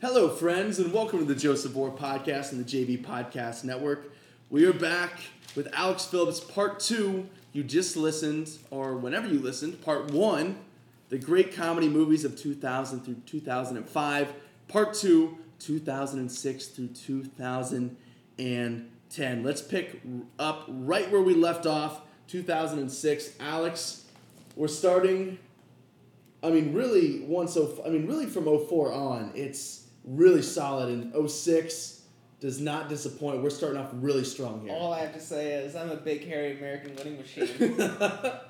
Hello, friends, and welcome to the Joseph Bore Podcast and the JB Podcast Network. We are back with Alex Phillips, Part 2. You just listened, or whenever you listened, Part 1, the great comedy movies of 2000 through 2005. Part 2, 2006 through 2010. Let's pick up right where we left off, 2006. Alex, we're starting... really from 2004 on, it's really solid, and 2006 does not disappoint. We're starting off really strong here. All I have to say is I'm a big, hairy American winning machine.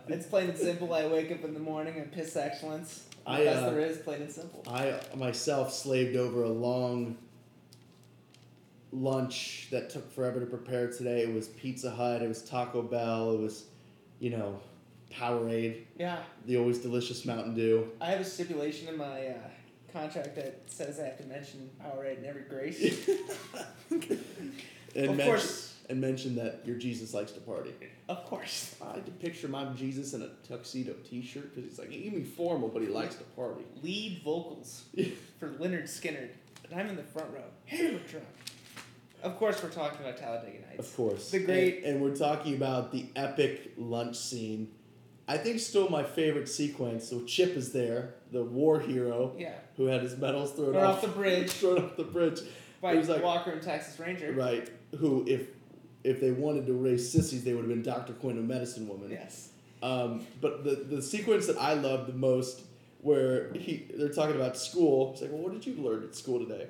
It's plain and simple. I wake up in the morning and piss excellence. That's there is, plain and simple. I, myself, slaved over a long lunch that took forever to prepare today. It was Pizza Hut. It was Taco Bell. It was, Powerade. Yeah. The always delicious Mountain Dew. I have a stipulation in my contract that says I have to mention Powerade in every grace. Of course. And mention that your Jesus likes to party. Of course. I had to picture my Jesus in a tuxedo t-shirt because he's like, he can be formal, but he likes to party. Lead vocals for Lynyrd Skynyrd. And I'm in the front row. Hey, we're drunk. Of course, we're talking about Talladega Nights. Of course. The great... And we're talking about the epic lunch scene. I think still my favorite sequence. So Chip is there, the war hero, who had his medals thrown off the bridge. By Walker and Texas Ranger. Right. Who, if they wanted to raise sissies, they would have been Dr. Quinn, a medicine woman. Yes. But the sequence that I love the most, where they're talking about school. It's like, well, what did you learn at school today?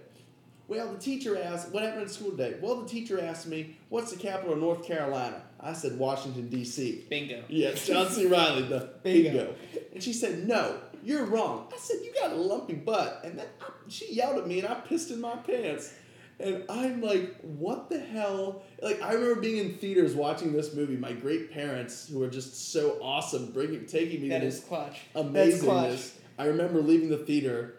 Well, the teacher asked, what happened at school today? Well, the teacher asked me, what's the capital of North Carolina? I said, Washington, D.C. Bingo. Yes, John C. Reilly, the bingo. And she said, no, you're wrong. I said, you got a lumpy butt. And then she yelled at me, and I pissed in my pants. And I'm like, what the hell? Like, I remember being in theaters watching this movie. My great parents, who are just so awesome, taking me to this amazingness. I remember leaving the theater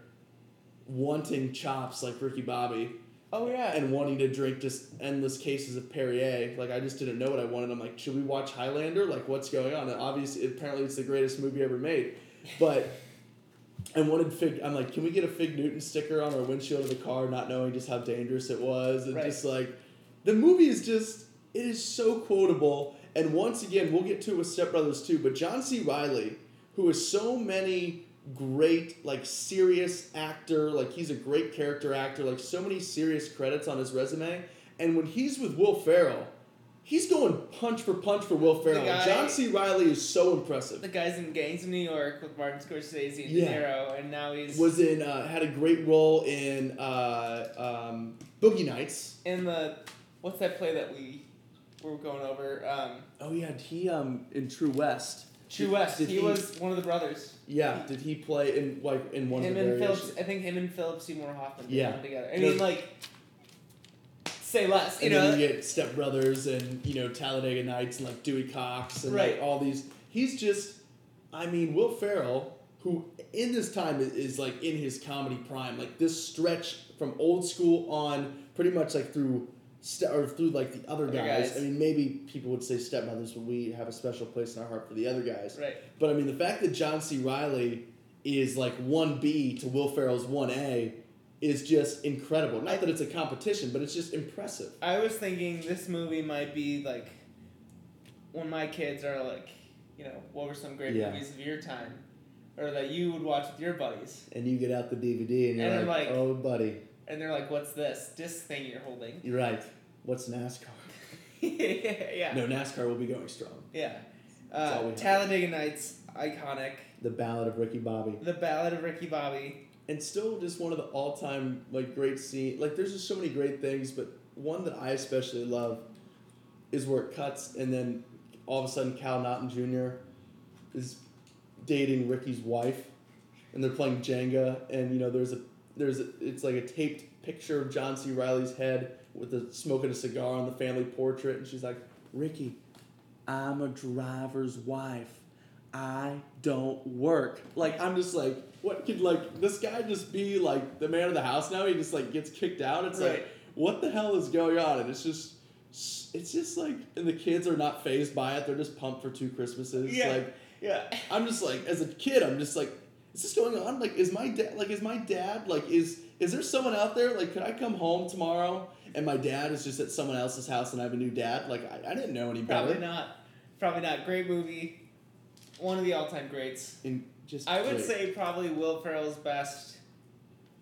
wanting chops like Ricky Bobby. Oh, yeah. And wanting to drink just endless cases of Perrier. Like, I just didn't know what I wanted. I'm like, should we watch Highlander? Like, what's going on? And obviously, apparently, it's the greatest movie ever made. But I wanted Fig... I'm like, can we get a Fig Newton sticker on our windshield of the car, not knowing just how dangerous it was? And just, like... The movie is just... It is so quotable. And once again, we'll get to it with Step Brothers, too. But John C. Reilly, who is so many... great, like, serious actor. Like, he's a great character actor. Like, so many serious credits on his resume. And when he's with Will Ferrell, he's going punch for Will Ferrell. John C. Reilly is so impressive. The guy's in Gangs of New York with Martin Scorsese and De Niro, and now he's... had a great role in Boogie Nights. In the... What's that play that we were going over? In True West... He was one of the brothers. Yeah, did he play in one of the variations? Phillips, I think him and Philip Seymour Hoffman came together. Say less, you know. Then you get Step Brothers and, Talladega Nights and, Dewey Cox and, all these. He's just, Will Ferrell, who in this time is, in his comedy prime. Like, this stretch from Old School on, pretty much, through The Other Guys. Maybe people would say Step Brothers, but we have a special place in our heart for The Other Guys. Right. But the fact that John C. Reilly is 1B to Will Ferrell's 1A is just incredible. Not that it's a competition, but it's just impressive. I was thinking this movie might be when my kids are what were some great movies of your time, or that you would watch with your buddies. And you get out the DVD and you're like, oh, buddy. And they're like, what's this? Disc thing you're holding. You're right. What's NASCAR? Yeah. No, NASCAR will be going strong. Yeah. Talladega Nights, iconic. The Ballad of Ricky Bobby. And still just one of the all-time great scenes. There's just so many great things, but one that I especially love is where it cuts and then all of a sudden Cal Naughton Jr. is dating Ricky's wife. And they're playing Jenga. And, it's a taped picture of John C. Reilly's head with the smoking a cigar on the family portrait, and she's like, Ricky, I'm a driver's wife. I don't work. I'm just what could this guy just be the man of the house now? He just gets kicked out. It's what the hell is going on? And it's just and the kids are not fazed by it. They're just pumped for two Christmases. Yeah. I'm just as a kid, I'm just is this going on? Is my dad Is there someone out there, like, could I come home tomorrow and my dad is just at someone else's house and I have a new dad? Like, I didn't know any better. Probably not. Probably not. Great movie. One of the all-time greats. I would say probably Will Ferrell's best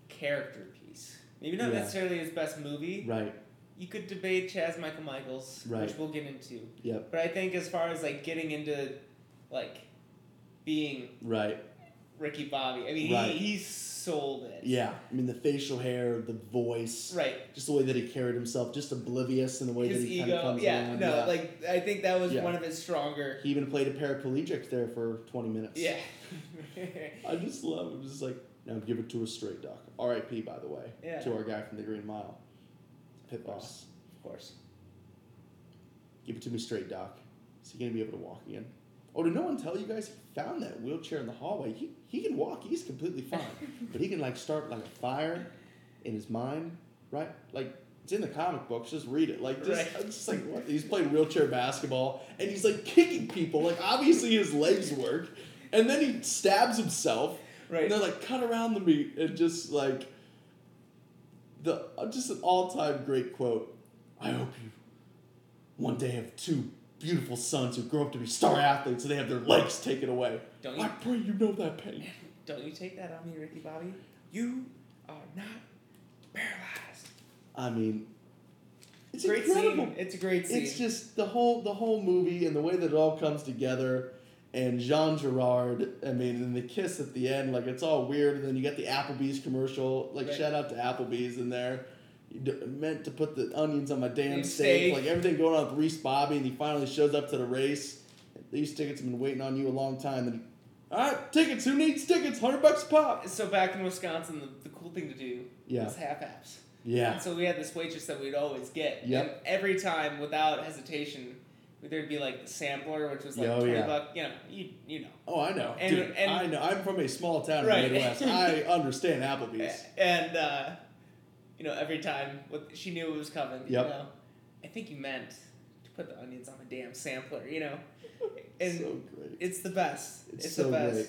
character piece. Maybe not necessarily his best movie. Right. You could debate Chaz Michael Michaels, which we'll get into. Yep. But I think as far as, like, getting into, like, being... Right. Ricky Bobby. I mean, he sold it. Yeah. I mean, the facial hair, the voice. Right. Just the way that he carried himself. Just oblivious in the way that he kind of comes along. No, like, I think that was one of his stronger... He even played a paraplegic there for 20 minutes. Yeah. I just love it. Just like, now give it to a straight doc. R.I.P., by the way. Yeah. To our guy from the Green Mile. Pit Boss. Of course. Give it to me straight, doc. Is he going to be able to walk again? Oh, did no one tell you guys he found that wheelchair in the hallway? He can walk. He's completely fine. But he can, like, start, like, a fire in his mind, right? Like, it's in the comic books. Just read it. Like, just, right. Just like, what? He's playing wheelchair basketball, and he's, like, kicking people. Like, obviously his legs work. And then he stabs himself. Right. And they're like, cut around the meat. And just, like, just an all-time great quote. I hope you one day have two beautiful sons who grow up to be star athletes and they have their legs taken away. I pray you know that pain. Don't you take that on me, Ricky Bobby. You are not paralyzed. I mean, it's incredible. It's a great scene. It's just the whole movie and the way that it all comes together. And Jean Girard, I mean, and the kiss at the end, like, it's all weird. And then you got the Applebee's commercial. Like, shout out to Applebee's in there. Meant to put the onions on my damn steak. Like, everything going on with Reese Bobby, and he finally shows up to the race. These tickets have been waiting on you a long time. And all right, tickets. Who needs tickets? $100 a pop. So back in Wisconsin, the cool thing to do was half apps. Yeah. And so we had this waitress that we'd always get. Yep. And every time, without hesitation... There'd be, like, the sampler, which was, like, $20. You know, you know. Oh, I know. And, dude, and, I know. I'm from a small town in the Midwest. I understand Applebee's. And, you know, every time she knew it was coming. Yep. You know, I think you meant to put the onions on a damn sampler, you know. And so great. It's the best. It's so the best. Great.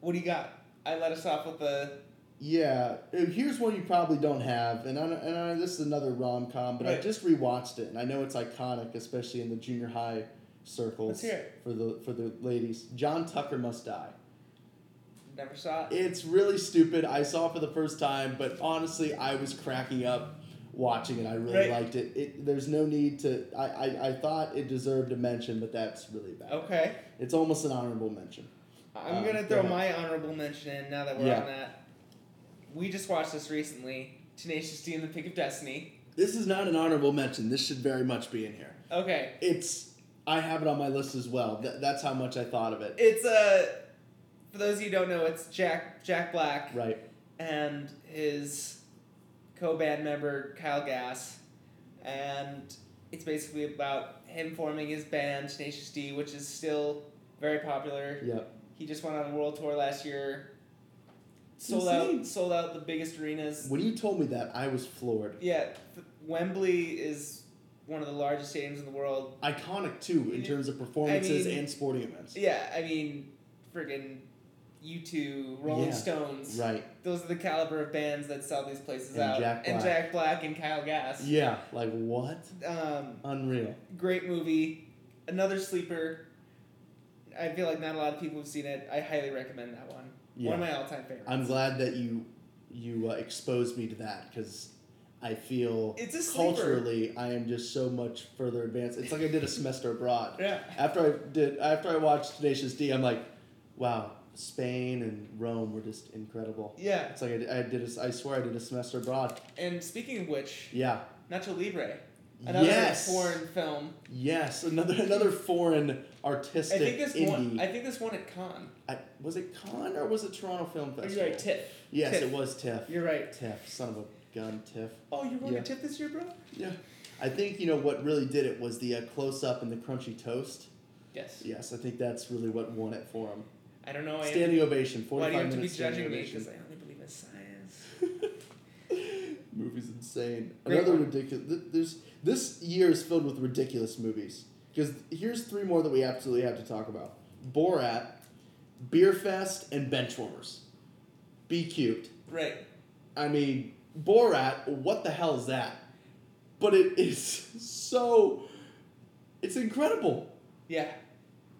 What do you got? I let us off with the... Yeah, here's one you probably don't have, and I, this is another rom-com, but I just rewatched it, and I know it's iconic, especially in the junior high circles. Let's hear it. For the ladies. John Tucker Must Die. Never saw it. It's really stupid. I saw it for the first time, but honestly, I was cracking up watching it. I really liked it. There's no need to... I thought it deserved a mention, but that's really bad. Okay. It's almost an honorable mention. I'm going to throw my honorable mention in now that we're on that. We just watched this recently, Tenacious D and the Pick of Destiny. This is not an honorable mention. This should very much be in here. Okay. I have it on my list as well. That's how much I thought of it. It's for those of you who don't know, it's Jack Black. Right. And his co-band member, Kyle Gass. And it's basically about him forming his band, Tenacious D, which is still very popular. Yep. He just went on a world tour last year. Sold out the biggest arenas. When you told me that, I was floored. Yeah, Wembley is one of the largest stadiums in the world. Iconic, too, in terms of performances and sporting events. Yeah, I mean, friggin' U2, Rolling Stones. Right. Those are the caliber of bands that sell these places out. Jack Black and Kyle Gass. Yeah, like what? Unreal. Great movie. Another sleeper. I feel like not a lot of people have seen it. I highly recommend that one. Yeah. One of my all-time favorites. I'm glad that you exposed me to that, because I feel culturally I am just so much further advanced. It's like I did a semester abroad. Yeah. After I watched Tenacious D, I'm like, wow, Spain and Rome were just incredible. Yeah. It's like I swear I did a semester abroad. And speaking of which, Nacho Libre. Another foreign film. Yes, another foreign artistic indie. I think this one at Cannes. Was it Cannes or was it Toronto Film Festival? You're right, TIFF. Yes, TIFF. It was TIFF. You're right. TIFF, son of a gun, TIFF. Oh, you won a TIFF this year, bro? Yeah. I think, you know, what really did it was the close-up and the crunchy toast. Yes. Yes, I think that's really what won it for him. I don't know. Standing ovation, 45 minutes standing ovation. Why do you have to be judging me? Because I only believe in science. Movie's insane. Another ridiculous... This year is filled with ridiculous movies. Because here's three more that we absolutely have to talk about. Borat, Beerfest, and Benchwarmers. Be cute. Right. I mean, Borat, what the hell is that? But it is so... It's incredible. Yeah.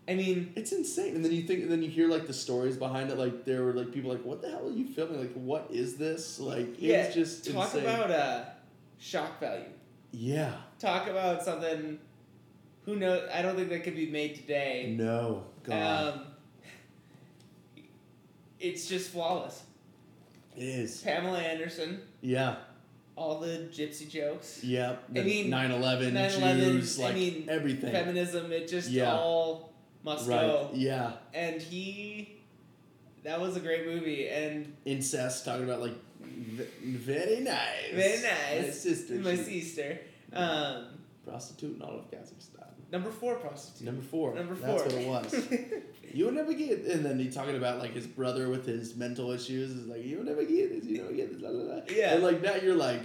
I mean... It's insane. And then you think... And then you hear, like, the stories behind it. Like, there were, like, people like, what the hell are you filming? Like, what is this? Like, yeah, it's just insane. Talk about shock value. Yeah. Talk about something... Who knows? I don't think that could be made today. No. God. It's just flawless. It is. Pamela Anderson. Yeah. All the gypsy jokes. Yeah. I mean, 9/11, Jews, like, I mean, everything. Feminism, it just all must go. Yeah. And that was a great movie. And incest, talking about, like, very nice. Very nice. My sister. Prostitute and all of Kazakhstan. Number four. That's what it was. You'll never get... And then he's talking about, like, his brother with his mental issues. Is like, you'll never get this, you know, get this, blah, blah, blah. Yeah. And, like, that you're like,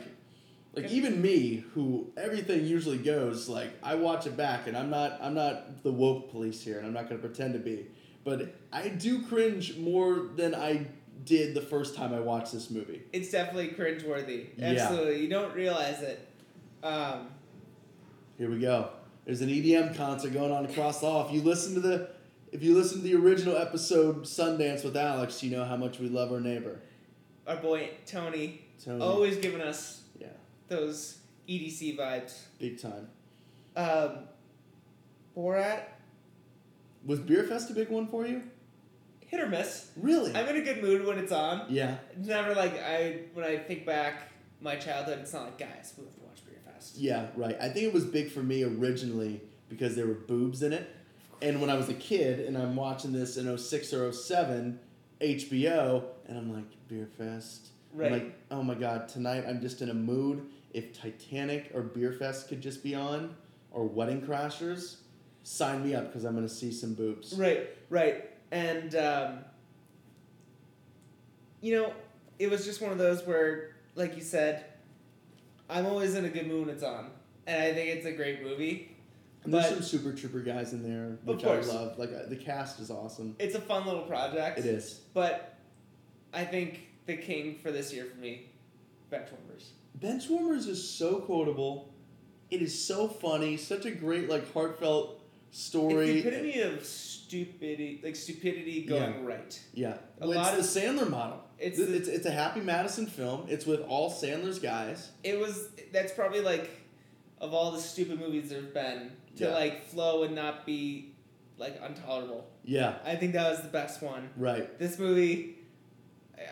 even me, who everything usually goes, like, I watch it back, and I'm not the woke police here, and I'm not going to pretend to be. But I do cringe more than I did the first time I watched this movie. It's definitely cringeworthy. Absolutely. Yeah. You don't realize it. Here we go. There's an EDM concert going on across the hall. If you listen to the original episode, Sundance with Alex, you know how much we love our neighbor. Our boy, Tony. Always giving us those EDC vibes. Big time. Borat. Was Beerfest a big one for you? Hit or miss. Really? I'm in a good mood when it's on. Yeah. It's never like when I think back my childhood, it's not like, guys, we have to watch Beerfest. Yeah, right. I think it was big for me originally because there were boobs in it. And when I was a kid, and I'm watching this in 06 or 07, HBO, and I'm like, Beerfest. Right. I'm like, oh my God, tonight I'm just in a mood. If Titanic or Beerfest could just be on, or Wedding Crashers, sign me up because I'm going to see some boobs. Right. And, it was just one of those where, like you said, I'm always in a good mood when it's on. And I think it's a great movie. And there's some Super Trooper guys in there, which I love. Like, the cast is awesome. It's a fun little project. It is. But I think the king for this year for me, Benchwarmers. Benchwarmers is so quotable. It is so funny. Such a great, like, heartfelt story. It's the epitome of stupidity going right. Yeah. It's the Sandler model. It's a Happy Madison film. It's with all Sandler's guys. That's probably, like, of all the stupid movies there's been... To, like, flow and not be, like, intolerable. Yeah. I think that was the best one. Right. This movie,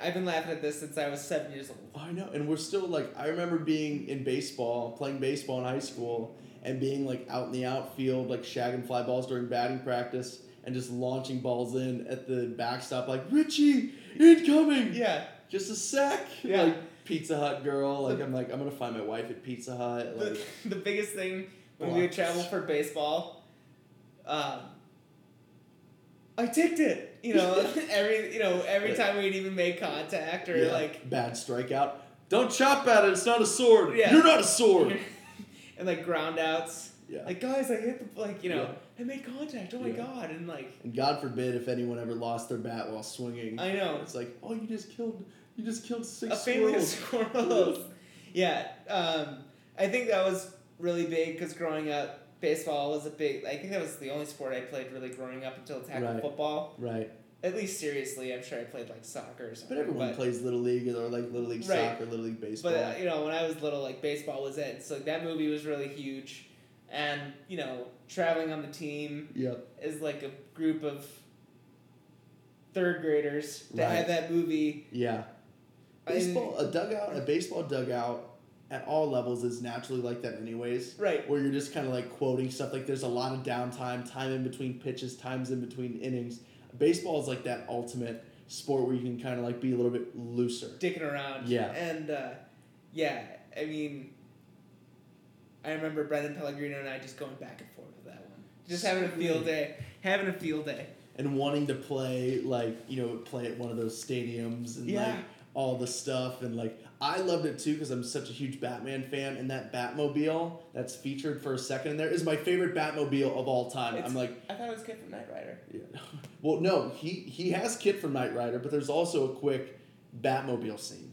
I've been laughing at this since I was 7 years old. I know. And we're still, like, I remember being in playing baseball in high school, and being, like, out in the outfield, like, shagging fly balls during batting practice, and just launching balls in at the backstop, like, Richie, incoming! Yeah. Just a sack! Yeah. Like, Pizza Hut girl. Like, I'm I'm going to find my wife at Pizza Hut. Like, the biggest thing... When we would travel for baseball, I ticked it. Every time we'd even make contact or like bad strikeout. Don't chop at it. It's not a sword. Yeah. You're not a sword. And like ground outs. Yeah. Like, guys, I hit the I made contact. Oh my God! And God forbid if anyone ever lost their bat while swinging. I know. It's like, oh, you just killed six squirrels. A family of squirrels. Yeah. I think that was really big because growing up, baseball was I think that was the only sport I played really growing up until tackle football. Right. At least seriously, I'm sure I played like soccer or something. But everyone plays Little League or like Little League soccer, Little League baseball. But when I was little, like baseball was it. So like, that movie was really huge, and traveling on the team is like a group of third graders that had that movie. Yeah. A baseball dugout. At all levels is naturally like that anyways. Right. Where you're just kind of like quoting stuff. Like there's a lot of downtime, time in between pitches, times in between innings. Baseball is like that ultimate sport where you can kind of like be a little bit looser. Dicking around. Yeah. And I remember Brendan Pellegrino and I just going back and forth with that one. Just having a field day. And wanting to play play at one of those stadiums and like all the stuff and like... I loved it too because I'm such a huge Batman fan, and that Batmobile that's featured for a second in there is my favorite Batmobile of all time. I thought it was Kid from Knight Rider. Yeah. Well, no, he has Kid from Knight Rider, but there's also a quick Batmobile scene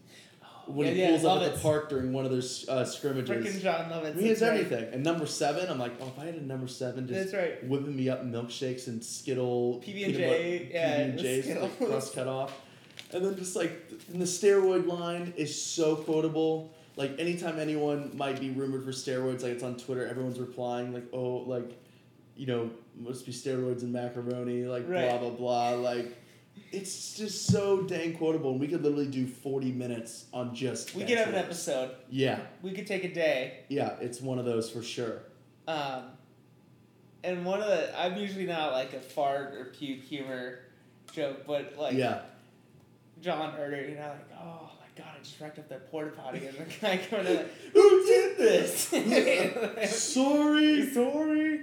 when he pulls up at the park during one of those scrimmages. Frickin' John Lovitz. He has everything. Right. And number 7, I'm like, oh, if I had a number 7, just whipping me up milkshakes and Skittle, PB&J, PB&J's crust cut off. And then just like the steroid line is so quotable. Like anytime anyone might be rumored for steroids, like it's on Twitter, everyone's replying like, oh, like, you know, must be steroids and macaroni, like blah, blah, blah. Like it's just so dang quotable. And we could literally do 40 minutes on just we could have an episode. Yeah. We could take a day. Yeah. It's one of those for sure. And one of the, I'm usually not like a fart or puke humor joke, but like, John Erder, you know, like, oh my God, I just wrecked up that porta potty. And the guy coming in like, who did this? Like, sorry. Oh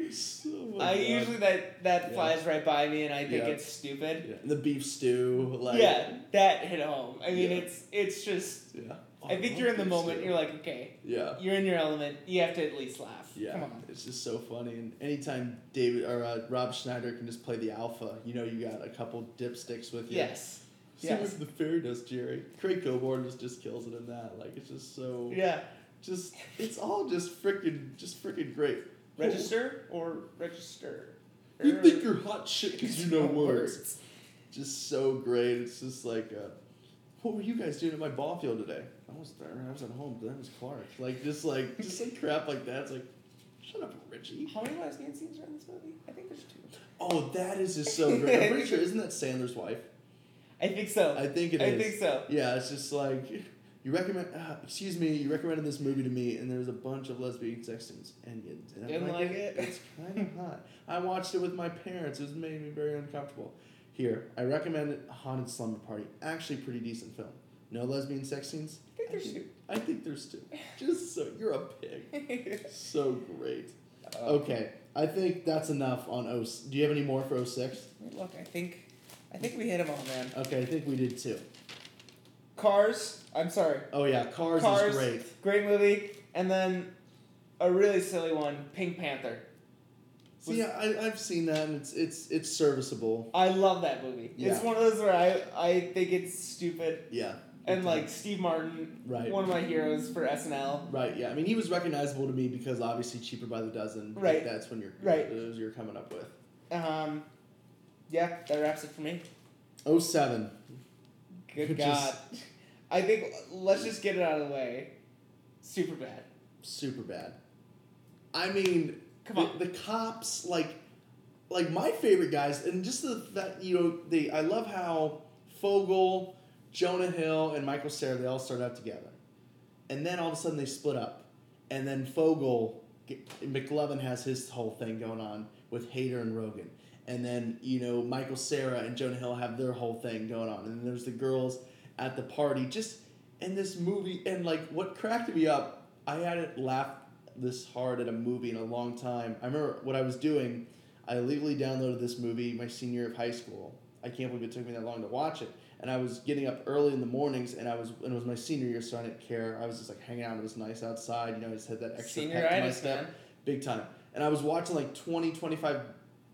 I God. Usually that flies right by me, and I think it's stupid. Yeah. The beef stew, like that hit home. I mean, it's just. Yeah. Oh, I think you're in the moment. You're like, okay. Yeah. You're in your element. You have to at least laugh. Yeah. Come on. It's just so funny, and anytime David or Rob Schneider can just play the alpha, you know, you got a couple dipsticks with you. Yes. See what the fairy does, Jerry. Craig Coborn just kills it in that. Like it's just so it's all just freaking great. Register. You think you're hot shit because you know words. Just so great. It's just like what were you guys doing at my ball field today? I was there. I was at home. That was Clark. Like just like crap like that. It's like shut up, Richie. How many lesbian scenes are in this movie? I think there's 2. Oh, that is just so great. I'm pretty sure isn't that Sandler's wife? I think so. I think it is. I think so. Yeah, it's just like, you recommended this movie to me, and there's a bunch of lesbian sex scenes, and you didn't like it? It's kind of hot. I watched it with my parents. It made me very uncomfortable. Here, I recommend it, Haunted Slumber Party. Actually, pretty decent film. No lesbian sex scenes? I think there's 2. Just so, you're a pig. So great. Okay, I think that's enough on 06. Do you have any more for 06? Look, I think we hit them all, man. Okay, I think we did too. Cars. I'm sorry. Oh, yeah. Cars is great. Great movie. And then a really silly one, Pink Panther. I've seen that, and it's serviceable. I love that movie. Yeah. It's one of those where I think it's stupid. Yeah. And like Steve Martin, one of my heroes for SNL. Right, yeah. I mean, he was recognizable to me because obviously Cheaper by the Dozen. Right. Like that's when you're coming up with. Yeah, that wraps it for me. 07. Good God. I think, let's just get it out of the way. Superbad. I mean, come on. The cops, like my favorite guys, and just that, you know, I love how Fogel, Jonah Hill, and Michael Cera, they all start out together. And then all of a sudden they split up. And then Fogel, McLovin has his whole thing going on with Hader and Rogen. And then, you know, Michael Cera and Jonah Hill have their whole thing going on. And then there's the girls at the party. Just in this movie. And, like, what cracked me up, I hadn't laughed this hard at a movie in a long time. I remember what I was doing. I illegally downloaded this movie my senior year of high school. I can't believe it took me that long to watch it. And I was getting up early in the mornings, and it was my senior year, so I didn't care. I was just, like, hanging out. It was nice outside. You know, I just had that extra pep to my step. Man. Big time. And I was watching, like, 20, 25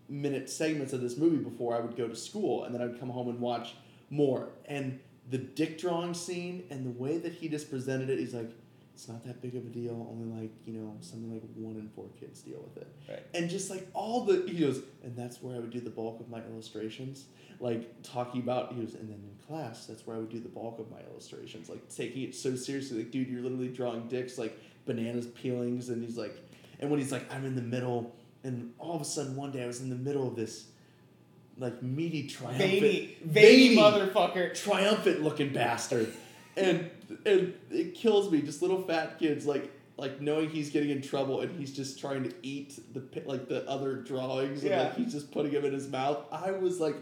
minute segments of this movie before I would go to school, and then I'd come home and watch more. And the dick drawing scene and the way that he just presented it, he's like, it's not that big of a deal, only like, you know, something like 1 in 4 kids deal with it. Right. And just like all the, he goes, and that's where I would do the bulk of my illustrations. Like talking about, he goes, and then in class, that's where I would do the bulk of my illustrations. Like taking it so seriously, like, dude, you're literally drawing dicks, like bananas peelings, and he's like, and when he's like, I'm in the middle. And all of a sudden, one day, I was in the middle of this, like, meaty, triumphant... Veiny motherfucker. Triumphant-looking bastard. And it kills me. Just little fat kids, like knowing he's getting in trouble, and he's just trying to eat, the other drawings. Yeah. And, like, he's just putting them in his mouth. I was, like,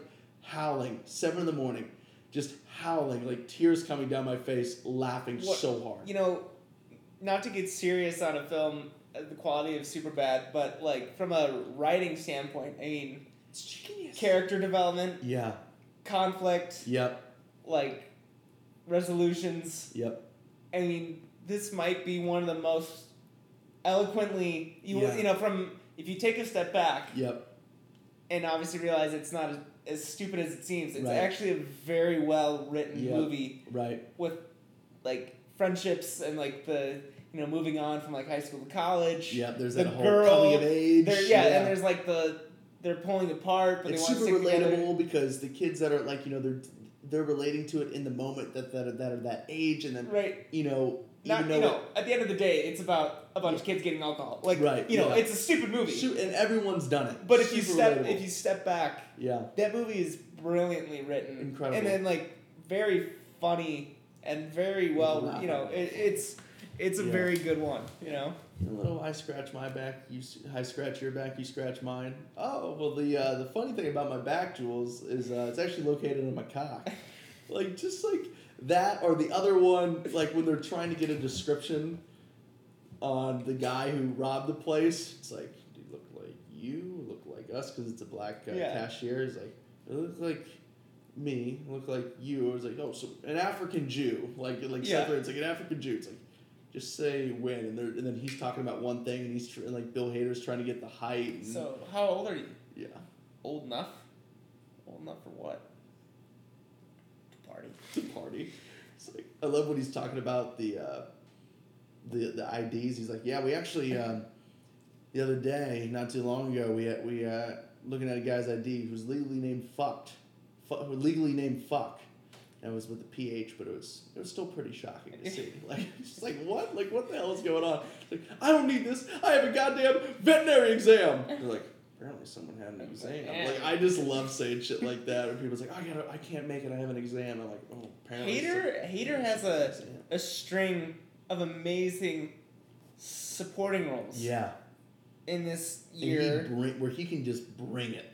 howling. 7 a.m, just howling. Like, tears coming down my face, laughing so hard. You know, not to get serious on a film... the quality of Superbad, but like from a writing standpoint, I mean, it's genius. Character development, conflict, like resolutions, I mean, this might be one of the most eloquently, you know, from if you take a step back, and obviously realize it's not as stupid as it seems. It's actually a very well written movie, right? With like. friendships and like the, you know, moving on from like high school to college. Yeah, there's that whole coming of age. Yeah, and there's like they're pulling apart, but it's they want super to stick relatable together. Because the kids that are like, you know, they're relating to it in the moment that are that age, and then right. you know. Not, you know, at the end of the day, it's about a bunch of kids getting alcohol. Like, right, you know, yeah. it's a stupid movie, and everyone's done it. But if you step back, yeah, that movie is brilliantly written, incredible, and then like very funny and very well. Wow. You know, it's a very good one. You know, a little I scratch my back, I scratch your back, you scratch mine. Oh well, the funny thing about my back, Jules, is it's actually located in my cock. Like just like. That or the other one, like when they're trying to get a description on the guy who robbed the place, it's like, do you look like you? Look like us? Because it's a black cashier. It's like, it looks like me. It looked like you. It was like, oh, so an African Jew. It's like an African Jew. It's like, just say when. And then he's talking about one thing, and he's like Bill Hader's trying to get the height. And, so how old are you? Yeah. Old enough? Old enough for what? Party. It's like, I love when he's talking about the IDs. He's like, yeah, we actually the other day, not too long ago, we looking at a guy's ID who's legally named Fuck. And it was with a PH, but it was still pretty shocking to see. Like, just like what? Like what the hell is going on? It's like, I don't need this. I have a goddamn veterinary exam. They're like. Apparently someone had an exam. I'm like, I just love saying shit like that. When people's like, I can't make it. I have an exam. I'm like, oh, apparently. Hader has a string of amazing supporting roles. Yeah. In this year, where he can just bring it.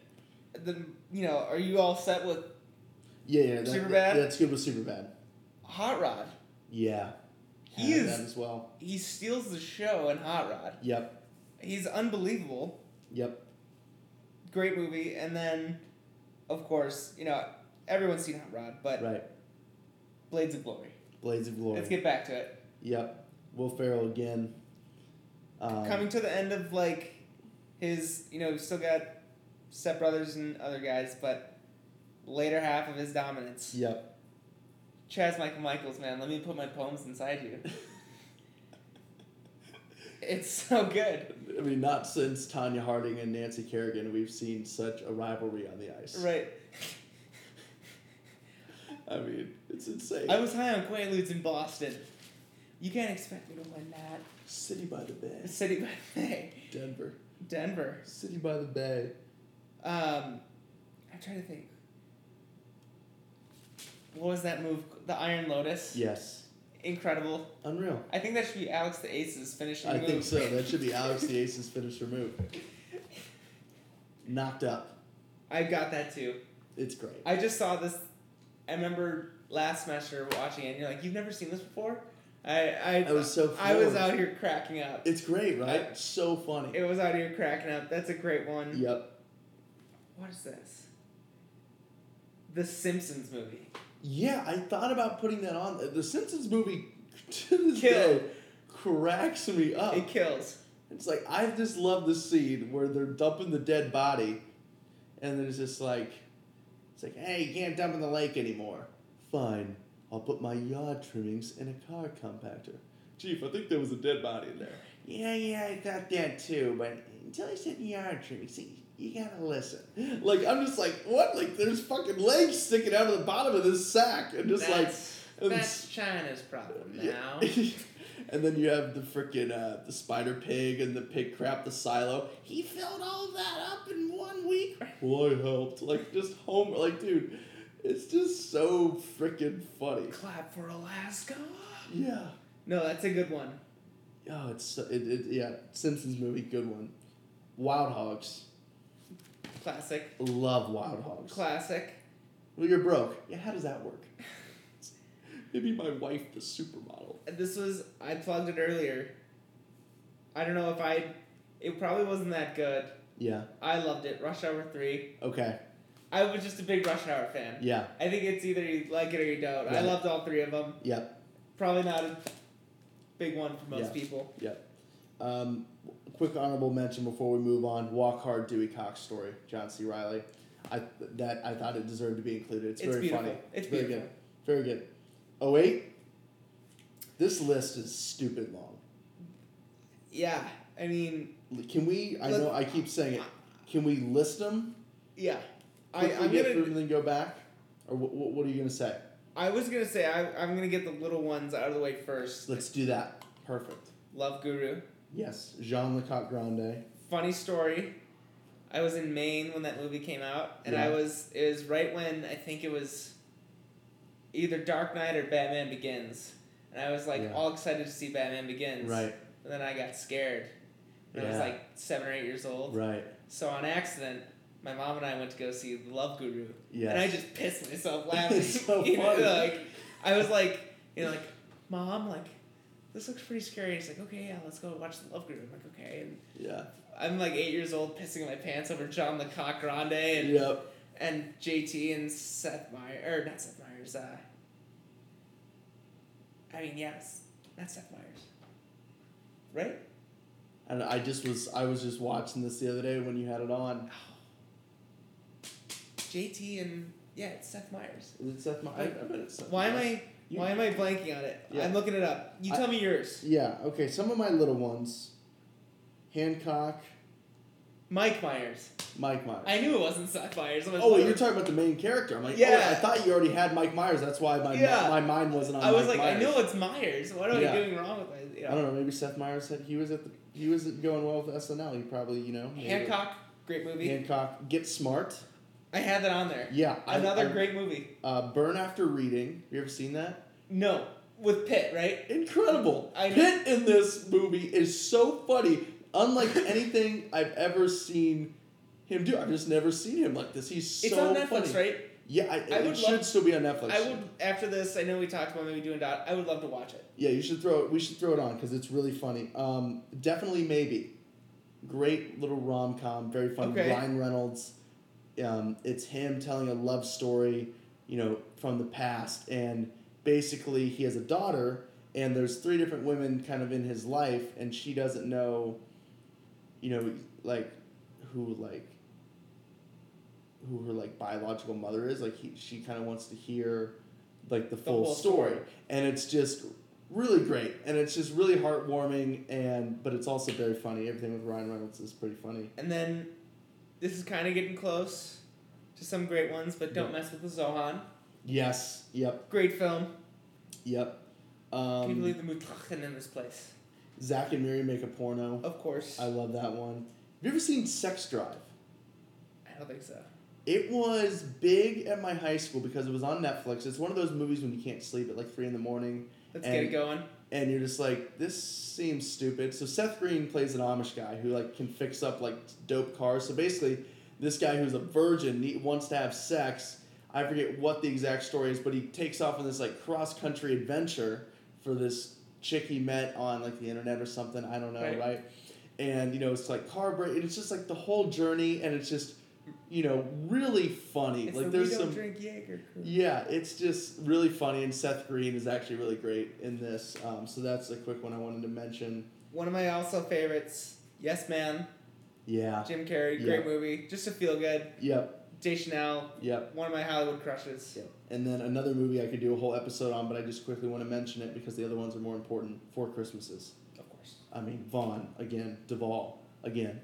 Then you know, are you all set with? Yeah. Superbad. That's good with Superbad. Hot Rod. Yeah. He is that as well. He steals the show in Hot Rod. Yep. He's unbelievable. Yep. Great movie, and then, of course, you know, everyone's seen Hot Rod, but right. Blades of Glory. Let's get back to it. Yep. Will Ferrell again. Coming to the end of, like, his, you know, still got Step Brothers and Other Guys, but later half of his dominance. Yep. Chaz Michael Michaels, man, let me put my poems inside you. It's so good. I mean, not since Tonya Harding and Nancy Kerrigan we've seen such a rivalry on the ice. Right. I mean, it's insane. I was high on Quaaludes in Boston. You can't expect me to win that. City by the Bay. Denver. City by the Bay. I'm trying to think. What was that move? The Iron Lotus? Yes. Incredible. Unreal. I think that should be Alex the Ace's finisher move. I think so. That should be Alex the Ace's finisher move. Knocked Up. I got that too. It's great. I just saw this. I remember last semester watching it and you're like, you've never seen this before? I was so funny. I was out here cracking up. It's great, right? So funny. It was out here cracking up. That's a great one. Yep. What is this? The Simpsons Movie. Yeah, I thought about putting that on. The Simpsons Movie, to this day, cracks me up. It kills. It's like, I just love the scene where they're dumping the dead body, and then it's like, hey, you can't dump in the lake anymore. Fine, I'll put my yard trimmings in a car compactor. Chief, I think there was a dead body in there. Yeah, I thought that too, but until I said yard trimmings, see? You gotta listen. Like, I'm just like, what? Like, there's fucking legs sticking out of the bottom of this sack. And just that's China's problem now. Yeah. And then you have the frickin' the spider pig and the pig crap, the silo. He filled all that up in 1 week. Well, I helped. Like, just home. Like, dude, it's just so frickin' funny. Clap for Alaska. Yeah. No, that's a good one. Oh, it's Simpsons Movie, good one. Wild Hogs. Classic. Love Wild Hogs. Classic. Well, you're broke. Yeah, how does that work? Maybe my wife, the supermodel. This was, I plugged it earlier. I don't know if it probably wasn't that good. Yeah. I loved it. Rush Hour 3. Okay. I was just a big Rush Hour fan. Yeah. I think it's either you like it or you don't. Yeah. I loved all three of them. Yep. Probably not a big one for most people. Yep. Quick honorable mention before we move on. Walk Hard, Dewey Cox Story, John C. Reilly. I thought it deserved to be included. It's very beautiful. Funny. It's very beautiful. Good. Very good. 2008? This list is stupid long. Yeah, I mean... Can we... I know I keep saying it. Can we list them? Yeah. I'm going to... And then go back? Or what are you going to say? I was going to say, I'm going to get the little ones out of the way first. Let's do that. Perfect. Love Guru. Yes. Jean Le Coq Grande. Funny story. I was in Maine when that movie came out. And yeah. It was right when, I think it was either Dark Knight or Batman Begins. And I was like all excited to see Batman Begins. Right. And then I got scared. And I was like 7 or 8 years old. Right. So on accident, my mom and I went to go see Love Guru. Yes. And I just pissed myself laughing. It's so funny. I was like, Mom, this looks pretty scary. And she's like, okay, yeah, let's go watch Love Guru. I'm like, okay. And yeah. I'm like 8 years old pissing my pants over John Le Coq Grande and and JT and Seth Meyers, or not Seth Meyers, not Seth Meyers. Right? And I was just watching this the other day when you had it on. JT and it's Seth Meyers. Is it Seth Meyers? I bet it's Seth Meyers. Why am I blanking on it? Yeah. I'm looking it up. You tell me yours. Yeah, okay. Some of my little ones. Hancock. Mike Myers. I knew it wasn't Seth Meyers. You're talking about the main character. I'm like, I thought you already had Mike Myers. That's why my mind wasn't on Mike Myers. I was Mike Myers. I know it's Myers. What am I doing wrong with it? I don't know. Maybe Seth Meyers said he wasn't going well with SNL. He probably, Hancock, great movie. Hancock, Get Smart. I had that on there. Yeah. Another great movie. Burn After Reading. You ever seen that? No. With Pitt, right? Incredible. Pitt in this movie is so funny. Unlike anything I've ever seen him do. I've just never seen him like this. He's so funny. It's on Netflix, right? Yeah, it should still be on Netflix. I would, after this, I know we talked about maybe doing that. I would love to watch it. Yeah, we should throw it on because it's really funny. Definitely Maybe. Great little rom-com. Very funny. Okay. Ryan Reynolds. It's him telling a love story, from the past. And basically he has a daughter and there's three different women kind of in his life and she doesn't know, who her biological mother is. She kind of wants to hear the full story. And it's just really great. And it's just really heartwarming. But it's also very funny. Everything with Ryan Reynolds is pretty funny. And then this is kind of getting close to some great ones, but Don't Mess with the Zohan. Yes. Yep. Great film. Yep. Can you believe the Mutlachen in this place? Zack and Miri Make a Porno. Of course. I love that one. Have you ever seen Sex Drive? I don't think so. It was big at my high school because it was on Netflix. It's one of those movies when you can't sleep at 3 in the morning. Let's get it going. And you're just like, this seems stupid. So Seth Green plays an Amish guy who can fix up dope cars. So basically, this guy who's a virgin wants to have sex. I forget what the exact story is, but he takes off on this cross-country adventure for this chick he met on the internet or something. I don't know, right? And it's car break. It's just the whole journey, and it's just really funny. It's there's some. Drink Jaeger. Yeah, it's just really funny, and Seth Green is actually really great in this. So that's a quick one I wanted to mention. One of my also favorites, Yes Man. Yeah. Jim Carrey, great movie, just to feel good. Yep. Deschanel, one of my Hollywood crushes. Yep. And then another movie I could do a whole episode on, but I just quickly want to mention it because the other ones are more important. Four Christmases. Of course. I mean, Vaughn, again. Duvall, again.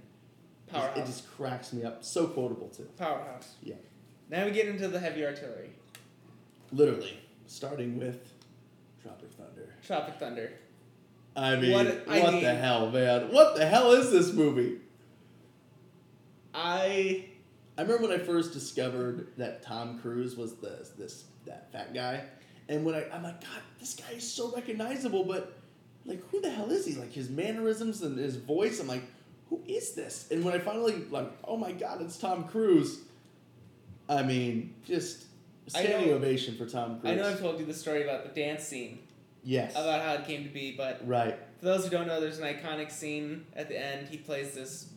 Powerhouse. It just cracks me up. So quotable, too. Powerhouse. Yeah. Now we get into the heavy artillery. Literally. Starting with Tropic Thunder. I mean, what the hell, man? What the hell is this movie? I remember when I first discovered that Tom Cruise was that fat guy, and when I'm like, God, this guy is so recognizable, but who the hell is he? His mannerisms and his voice, I'm like, who is this? And when I finally oh my God, it's Tom Cruise. I mean, just standing ovation for Tom Cruise. I know I've told you the story about the dance scene. Yes. About how it came to be, but for those who don't know, there's an iconic scene at the end. He plays this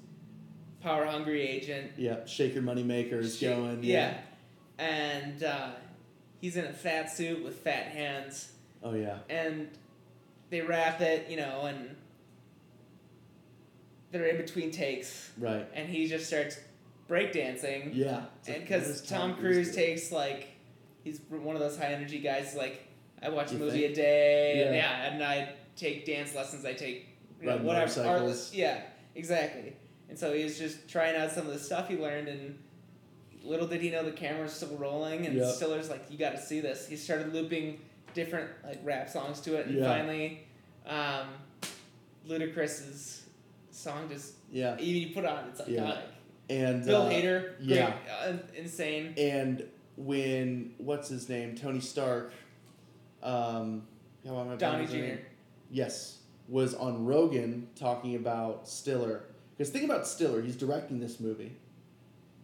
power-hungry agent. Yeah, Shaker Moneymaker is going. Yeah. And he's in a fat suit with fat hands. Oh, yeah. And they wrap it, and they're in between takes. Right. And he just starts breakdancing. Yeah. And because Tom Cruise takes, he's one of those high-energy guys, I watch a movie a day. Yeah, and I take dance lessons. I take whatever artless. Yeah, exactly. And so he was just trying out some of the stuff he learned, and little did he know the camera was still rolling, and Stiller's like, you got to see this. He started looping different like rap songs to it, and finally, Ludacris's song just even you put on, it's iconic. And Bill Hader, great, insane. And when what's his name, Tony Stark, Downey Jr. Yes, was on Rogan talking about Stiller. Because think about Stiller, he's directing this movie,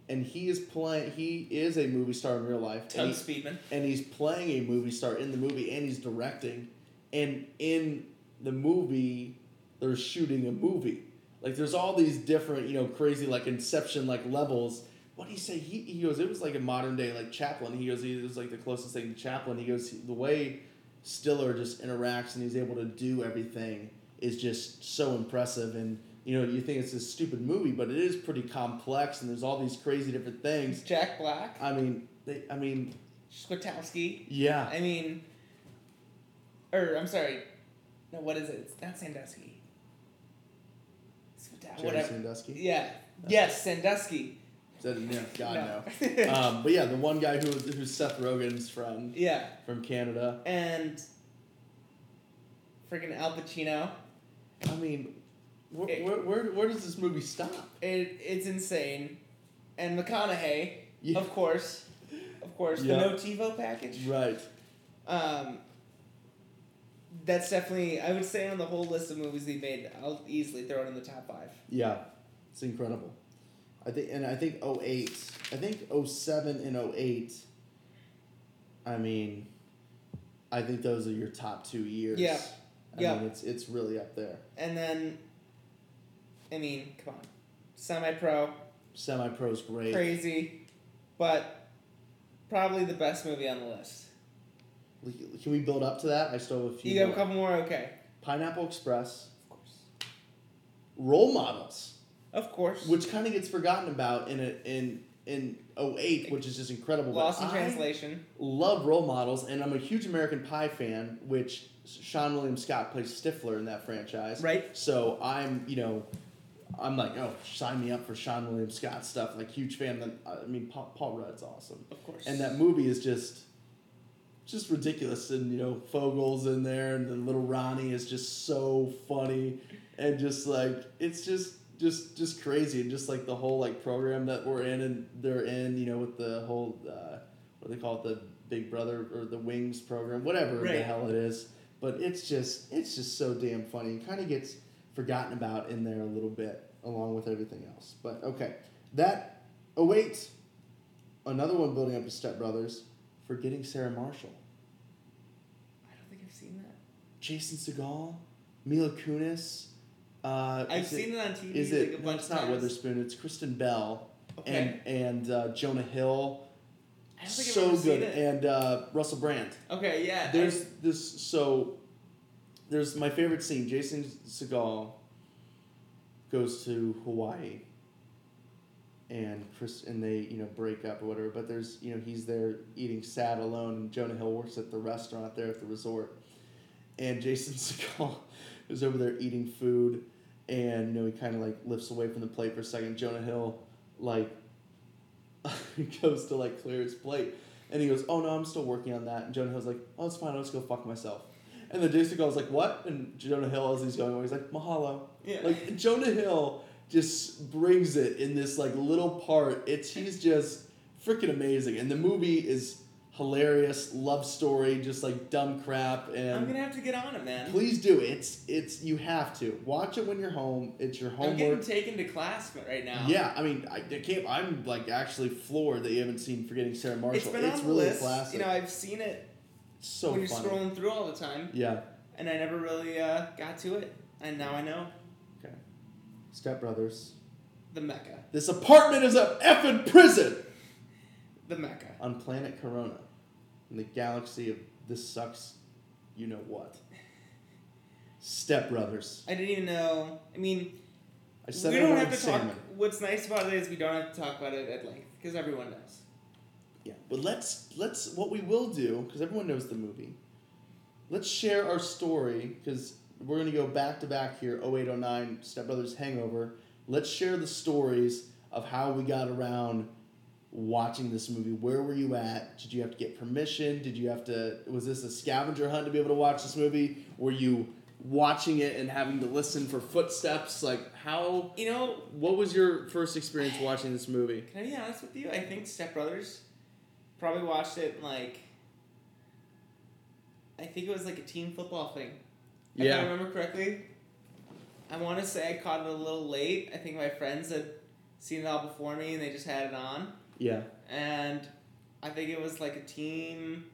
and he is playing. He is a movie star in real life. Doug Speedman, and he's playing a movie star in the movie, and he's directing, and in the movie, they're shooting a movie. Like there's all these different, crazy like Inception like levels. What did he say? He goes, it was like a modern day like Chaplin. He goes, it was like the closest thing to Chaplin. He goes, the way Stiller just interacts and he's able to do everything is just so impressive. And you think it's this stupid movie, but it is pretty complex, and there's all these crazy different things. Jack Black. I mean, Skwatowski. Yeah. No, what is it? It's not Sandusky. Sandusky? Yeah. Yes, Sandusky. No. But yeah, the one guy who's Seth Rogen's friend. Yeah. From Canada. And freaking Al Pacino. I mean, where does this movie stop? It's insane. And McConaughey, of course, the Notivo package. Right. That's definitely, I would say on the whole list of movies he made, I'll easily throw it in the top 5. Yeah, it's incredible. I think 07 and 08, I think those are your top 2 years. Yeah. I mean, it's really up there. And then, come on. Semi-Pro. Semi-Pro's great. Crazy, but probably the best movie on the list. Can we build up to that? I still have a few. You have a couple more? Okay. Pineapple Express. Of course. Role Models. Of course. Which kind of gets forgotten about in 08, which is just incredible. Lost in Translation. Love Role Models, and I'm a huge American Pie fan, which Sean William Scott plays Stifler in that franchise. Right. So I'm like, oh, sign me up for Sean William Scott stuff. Like, huge fan. Paul Rudd's awesome. Of course. And that movie is just ridiculous, and Fogel's in there, and then little Ronnie is just so funny, and just like it's just crazy, and just like the whole like program that we're in and they're in, with the whole what do they call it, the Big Brother or the Wings program, whatever the hell it is, but it's just so damn funny, and kind of gets forgotten about in there a little bit along with everything else. But okay, that another one building up to Step Brothers. Forgetting Sarah Marshall. I don't think I've seen that. Jason Segel, Mila Kunis. I've seen it on TV. Is it? No, it's not Witherspoon. It's Kristen Bell. Okay. And Jonah Hill. I don't think I've ever seen it. So good. And Russell Brand. Okay, yeah. There's my favorite scene. Jason Segel goes to Hawaii. And Chris and they break up or whatever, but there's he's there eating sad alone, and Jonah Hill works at the restaurant there at the resort, and Jason Segel is over there eating food, and he kind of like lifts away from the plate for a second. Jonah Hill like goes to like clear his plate, and he goes, "Oh no, I'm still working on that." And Jonah Hill's like, "Oh, it's fine. I'll just go fuck myself." And then Jason Segel's like, "What?" And Jonah Hill, as he's going, he's like, "Mahalo." Yeah. Like Jonah Hill just brings it in this like little part. He's just freaking amazing, and the movie is hilarious. Love story, just like dumb crap. And I'm gonna have to get on it, man. Please do. It's you have to watch it when you're home. It's your homework. I'm getting taken to class right now. Yeah, I'm like actually floored that you haven't seen Forgetting Sarah Marshall. It's been on really the list. Classic. I've seen it. It's so when funny. You're scrolling through all the time. Yeah. And I never really got to it, and now I know. Step Brothers. The Mecca. This apartment is a effing prison! The Mecca. On planet Corona. In the galaxy of this sucks, what. Step Brothers. I didn't even know. We don't have to talk. What's nice about it is we don't have to talk about it at length, because everyone knows. Yeah, but let's what we will do, because everyone knows the movie, Let's share our story, because we're going to go back to back here, 0809 Step Brothers Hangover. Let's share the stories of how we got around watching this movie. Where were you at? Did you have to get permission? Did you have to, was this a scavenger hunt to be able to watch this movie? Were you watching it and having to listen for footsteps? Like, how, you know, what was your first experience watching this movie? Can I be honest with you? I think Step Brothers, probably watched it in like, I think it was like a team football thing. Yeah. If I remember correctly, I want to say I caught it a little late. I think my friends had seen it all before me and they just had it on. Yeah. And I think it was like a team,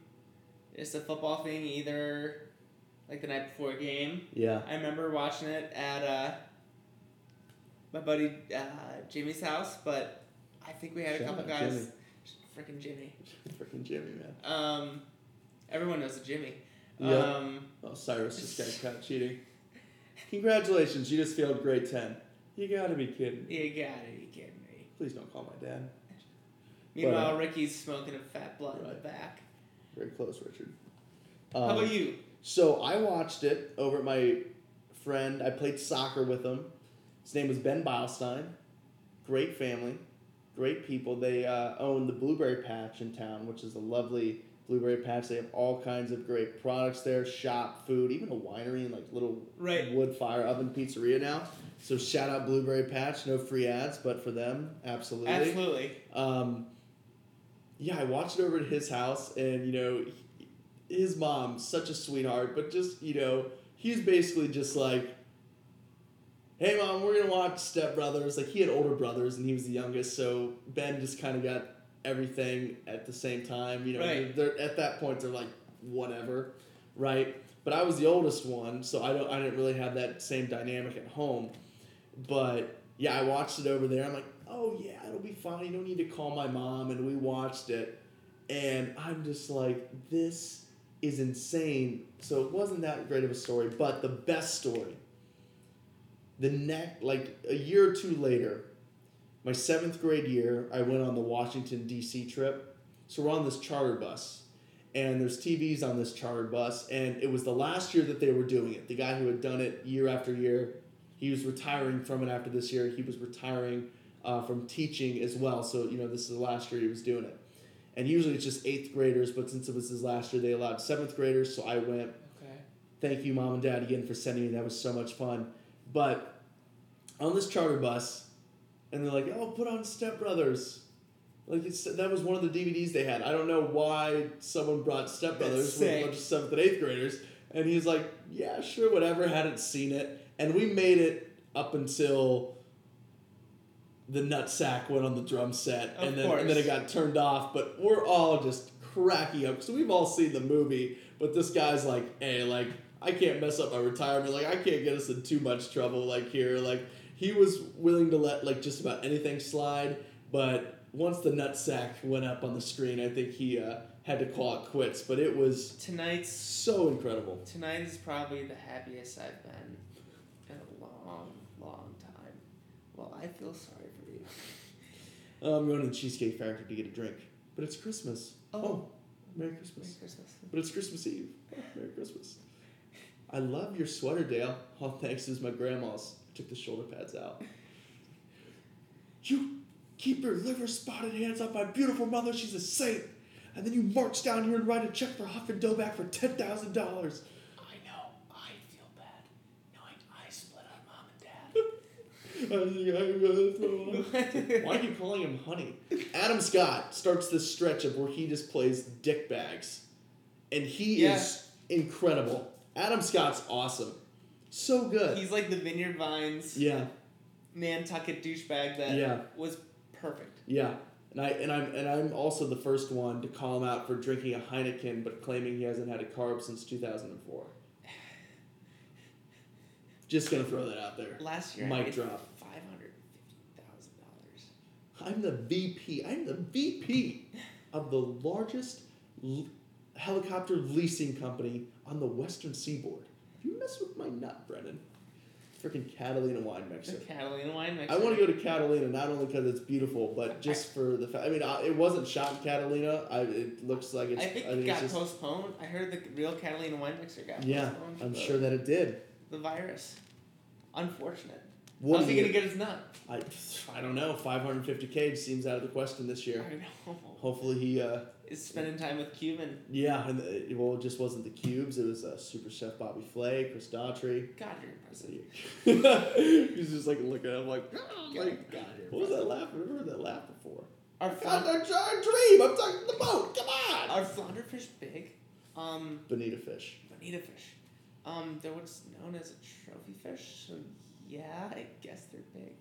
it's a football thing either, like the night before a game. Yeah. I remember watching it at my buddy Jimmy's house, but I think we had a couple guys. Freaking Jimmy, man. Everyone knows a Jimmy. Yep. Oh, Cyrus just got caught cheating. Congratulations, you just failed grade 10. You gotta be kidding me. You gotta be kidding me. Please don't call my dad. Meanwhile, Ricky's smoking a fat blunt in the back. Very close, Richard. How about you? So I watched it over at my friend. I played soccer with him. His name was Ben Bilestein. Great family. Great people. They own the Blueberry Patch in town, which is a lovely Blueberry Patch. They have all kinds of great products there, shop, food, even a winery and like little wood fire oven pizzeria now. So shout out Blueberry Patch. No free ads, but for them, absolutely. Absolutely. Yeah, I watched it over at his house, and, you know, his mom's such a sweetheart, but just, you know, he's basically just like, hey, Mom, we're going to watch Step Brothers. Like, he had older brothers, and he was the youngest, so Ben just kind of got everything at the same time. You know, they're, at that point, they're like, whatever, right? But I was the oldest one, so I didn't really have that same dynamic at home. But, yeah, I watched it over there. I'm like, oh, yeah, it'll be fine. You don't need to call my mom. And we watched it, and I'm just like, this is insane. So it wasn't that great of a story, but the best story. Like a year or two later, my 7th grade year, I went on the Washington, D.C. trip. So we're on this charter bus, and there's TVs on this charter bus, and it was the last year that they were doing it. The guy who had done it year after year, he was retiring from it after this year. He was retiring from teaching as well, so you know this is the last year he was doing it. And usually it's just 8th graders, but since it was his last year, they allowed 7th graders, so I went. Okay. Thank you, Mom and Dad, again for sending me. That was so much fun. But on this charter bus, and they're like, oh, put on Step Brothers. Like that was one of the DVDs they had. I don't know why someone brought Step Brothers with a bunch of 7th and 8th graders. And he's like, yeah, sure, whatever, hadn't seen it. And we made it up until the nutsack went on the drum set. And then it got turned off. But we're all just cracking up. So we've all seen the movie. But this guy's like, hey, like, I can't mess up my retirement. Like, I can't get us in too much trouble, like, here. Like, he was willing to let, like, just about anything slide. But once the nutsack went up on the screen, I think he had to call it quits. But it was so incredible. Tonight is probably the happiest I've been in a long, long time. Well, I feel sorry for you. I'm going to the Cheesecake Factory to get a drink. But it's Christmas. Oh, Merry Christmas. Merry Christmas. But it's Christmas Eve. Oh, Merry Christmas. I love your sweater, Dale. Oh, thanks. This is my grandma's. I took the shoulder pads out. You keep your liver-spotted hands off my beautiful mother. She's a saint. And then you march down here and write a check for Huff and Doback for $10,000. I know. I feel bad. Knowing I split on Mom and Dad. Why are you calling him honey? Adam Scott starts this stretch of where he just plays dick bags. And he is incredible. Adam Scott's awesome. So good. He's like the Vineyard Vines Nantucket douchebag that was perfect. Yeah. And I'm also the first one to call him out for drinking a Heineken but claiming he hasn't had a carb since 2004. Just gonna throw that out there. Last year Mic I made drop. $550,000. I'm the VP of the largest helicopter leasing company on the Western Seaboard. You mess with my nut, Brennan. freaking Catalina wine mixer. The Catalina wine mixer. I want to go to Catalina not only because it's beautiful, but just for the fact. I mean, it wasn't shot in Catalina. It looks like it's. I think it got postponed. I heard the real Catalina wine mixer got postponed. Yeah, I'm sure that it did. The virus. Unfortunate. How's he going to get his nut? I don't know. 550K seems out of the question this year. I know. Hopefully he... is spending time with Cuban. Yeah. And it just wasn't the Cubes. It was Super Chef Bobby Flay, Chris Daughtry. God, you're impressive. He's just like looking at him like... God, what was that laugh? I've never heard that laugh before. Our dream. I'm talking the boat. Come on. Are flounderfish big? Bonita fish. They're what's known as a trophy fish. So yeah, I guess they're big.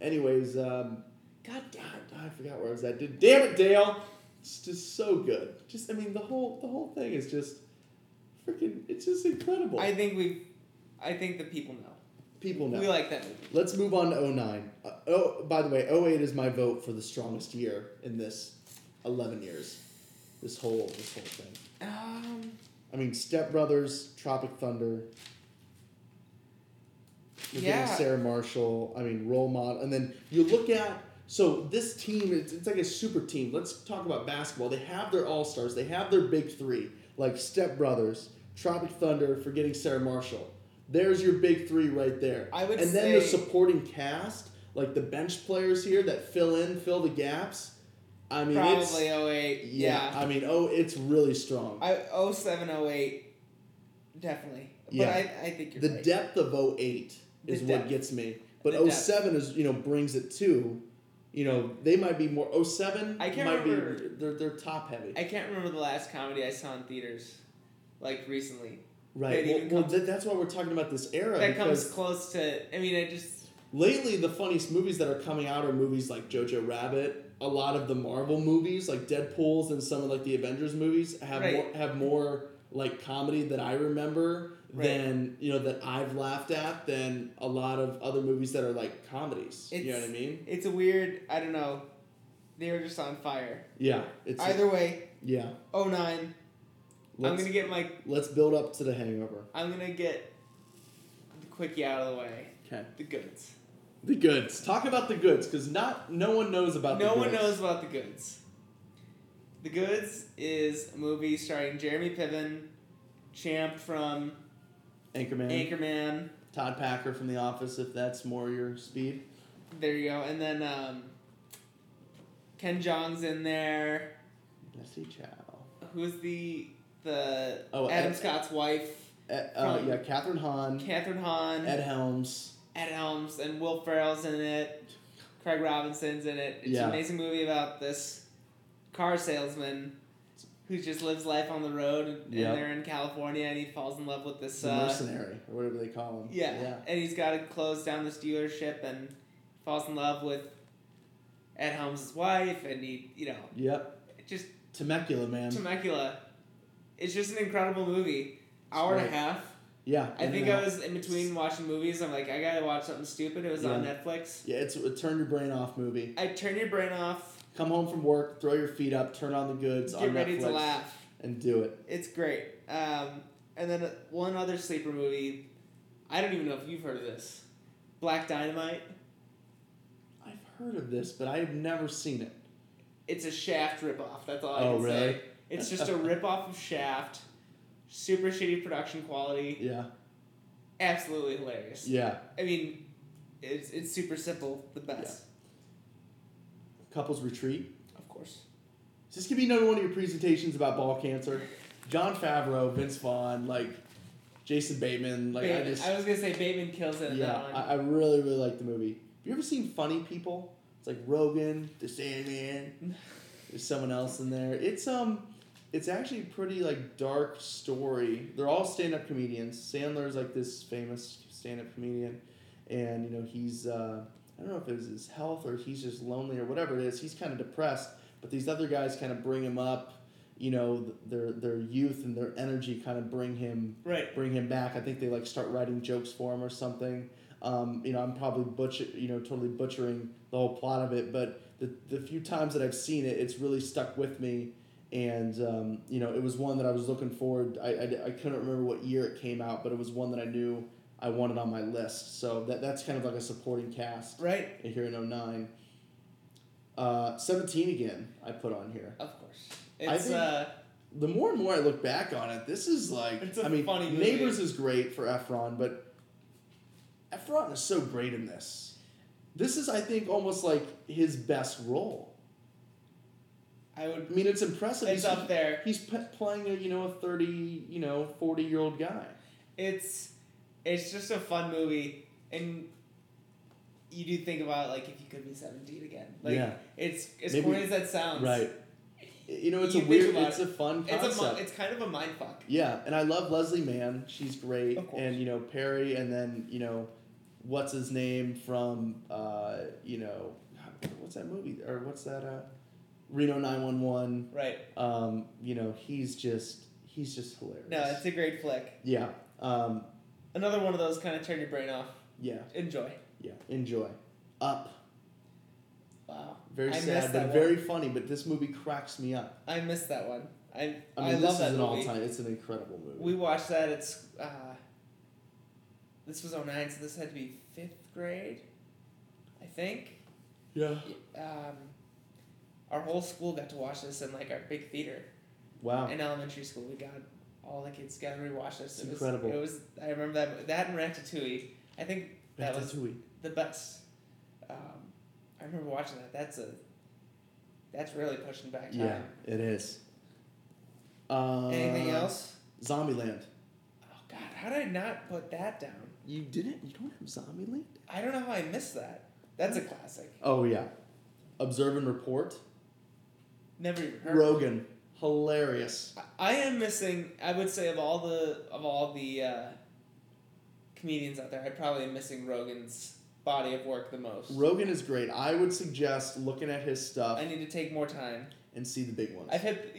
Anyways, God damn it. I forgot where I was at. Damn it, Dale! It's just so good. Just, I mean, the whole thing is just freaking, it's just incredible. I think the people know. People know. We like that movie. Let's move on to 2009. By the way, 2008 is my vote for the strongest year in this 11 years. This whole thing. I mean, Step Brothers, Tropic Thunder... You're getting Sarah Marshall, I mean, role model. And then you look at, so this team, it's like a super team. Let's talk about basketball. They have their all-stars. They have their big three, like Step Brothers, Tropic Thunder, Forgetting Sarah Marshall. There's your big three right there. And then the supporting cast, like the bench players here that fill the gaps. I mean, probably 2008. Yeah. I mean, it's really strong. 2007, 2008, definitely. But yeah. I think you're right. The depth of 2008. Is what gets me. But 07 is, brings it to, they might be more, 07 I can't might remember, be, they're top heavy. I can't remember the last comedy I saw in theaters, like recently. Right. That's why we're talking about this era. That comes close to, Lately, the funniest movies that are coming out are movies like Jojo Rabbit, a lot of the Marvel movies, like Deadpool's and some of like the Avengers movies have more like comedy that I remember. Right. Than, that I've laughed at than a lot of other movies that are like comedies. You know what I mean? It's a weird, I don't know. They were just on fire. Yeah. Either way. Yeah. 2009. I'm going to get my... Let's build up to The Hangover. I'm going to get the quickie out of the way. Okay. The goods. The goods. Talk about the goods because no one knows about the goods. No one knows about the goods. The Goods is a movie starring Jeremy Piven, Champ from... Anchorman. Todd Packer from The Office, if that's more your speed. There you go. And then Ken Jeong's in there. Leslie Chow. Who's the Adam Scott's wife? Catherine Hahn. Ed Helms. And Will Ferrell's in it. Craig Robinson's in it. It's an amazing movie about this car salesman who just lives life on the road, and they're in California, and he falls in love with this... mercenary, or whatever they call him. Yeah, and he's got to close down this dealership, and falls in love with Ed Helms' wife, and he... Yep. Just... Temecula, man. Temecula. It's just an incredible movie. Hour and a half. Yeah. I think I was in between watching movies, I'm like, I gotta watch something stupid. It was on Netflix. Yeah, it's a turn-your-brain-off movie. I turn your brain off... Come home from work, throw your feet up, turn on the goods on Netflix. Get ready to laugh. And do it. It's great. And then one other sleeper movie, I don't even know if you've heard of this. Black Dynamite. I've heard of this, but I have never seen it. It's a Shaft ripoff. That's all I can say. Really? It's just a ripoff of Shaft. Super shitty production quality. Yeah. Absolutely hilarious. Yeah. I mean, it's super simple, the best. Yeah. Couples Retreat. Of course. Is this going to be another one of your presentations about ball cancer? Jon Favreau, Vince Vaughn, like Jason Bateman. Like Bateman. I was going to say Bateman kills it in that one. I really, really like the movie. Have you ever seen Funny People? It's like Rogan, The Sandman. There's someone else in there. It's actually a pretty like dark story. They're all stand-up comedians. Sandler's like this famous stand-up comedian. And, he's... I don't know if it was his health or he's just lonely or whatever it is. He's kind of depressed, but these other guys kind of bring him up. Their youth and their energy kind of bring him back. I think they like start writing jokes for him or something. I'm probably totally butchering the whole plot of it, but the few times that I've seen it, it's really stuck with me. And it was one that I was looking forward. I couldn't remember what year it came out, but it was one that I knew I wanted on my list. So that's kind of like a supporting cast. Right. Here in 09. 17 again, I put on here. Of course. The more and more I look back on it, this is like... funny movie. Neighbors is great for Efron, but Efron is so great in this. This is, I think, almost like his best role. I mean, it's impressive. It's up there. He's playing a 40-year-old guy. It's just a fun movie, and you do think about if you could be 17 again. It's as corny as that sounds. Right. It's a fun concept. It's kind of a mind fuck. Yeah, and I love Leslie Mann. She's great. Of course. And Perry, and then what's his name from what's that movie or what's that Reno 911. Right. He's just hilarious. No, it's a great flick. Yeah. Another one of those kind of turn your brain off. Yeah. Enjoy. Yeah. Enjoy. Up. Wow. Very sad but very funny, but this movie cracks me up. I missed that one. I mean, love that movie. This is an all-time. It's an incredible movie. We watched that. It's this was 09, so this had to be 5th grade, I think. Yeah. Our whole school got to watch this in our big theater. Wow. In elementary school, we got all the kids together and we watched this. It was incredible. I remember that and Ratatouille. I think that was the best. I remember watching that. That's really pushing back time. Yeah, it is. Anything else? Zombieland. Oh God, how did I not put that down? You didn't? You don't have Zombieland? I don't know how I missed that. That's a classic. Oh yeah. Observe and Report. Never even heard of Rogan. Hilarious. I am missing, I would say, of all the comedians out there, I probably am missing Rogan's body of work the most. Rogan is great. I would suggest looking at his stuff. I need to take more time and see the big ones. I've hit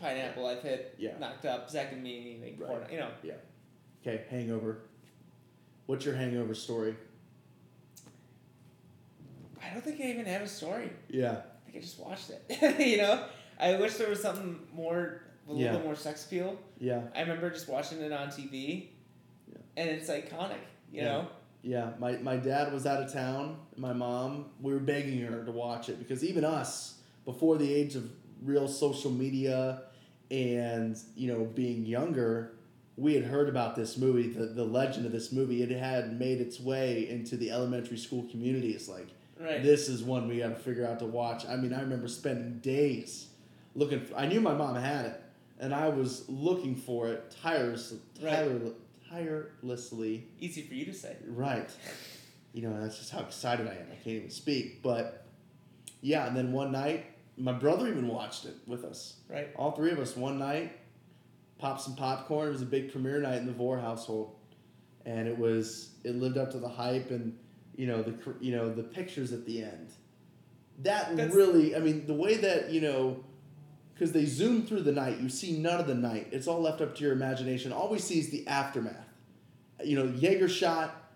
Pineapple. I've hit Knocked Up, Zach and Me, right. Yeah. Okay, Hangover. What's your Hangover story? I don't think I even have a story. Yeah. I think I just watched it. I wish there was something more, a little bit more sex appeal. Yeah. I remember just watching it on TV. Yeah. And it's iconic, you know? Yeah. My dad was out of town. My mom, we were begging her to watch it because even us, before the age of real social media and, being younger, we had heard about this movie, the legend of this movie. It had made its way into the elementary school community. It's like, right. This is one we got to figure out to watch. I mean, I remember spending days looking. I knew my mom had it, and I was looking for it tirelessly. Easy for you to say. Right. That's just how excited I am. I can't even speak. But, yeah, and then one night, my brother even watched it with us. Right. All three of us, one night, popped some popcorn. It was a big premiere night in the Vore household, and it lived up to the hype and... the pictures at the end. That's really, the way that, because they zoom through the night, you see none of the night. It's all left up to your imagination. All we see is the aftermath. Jaeger shot,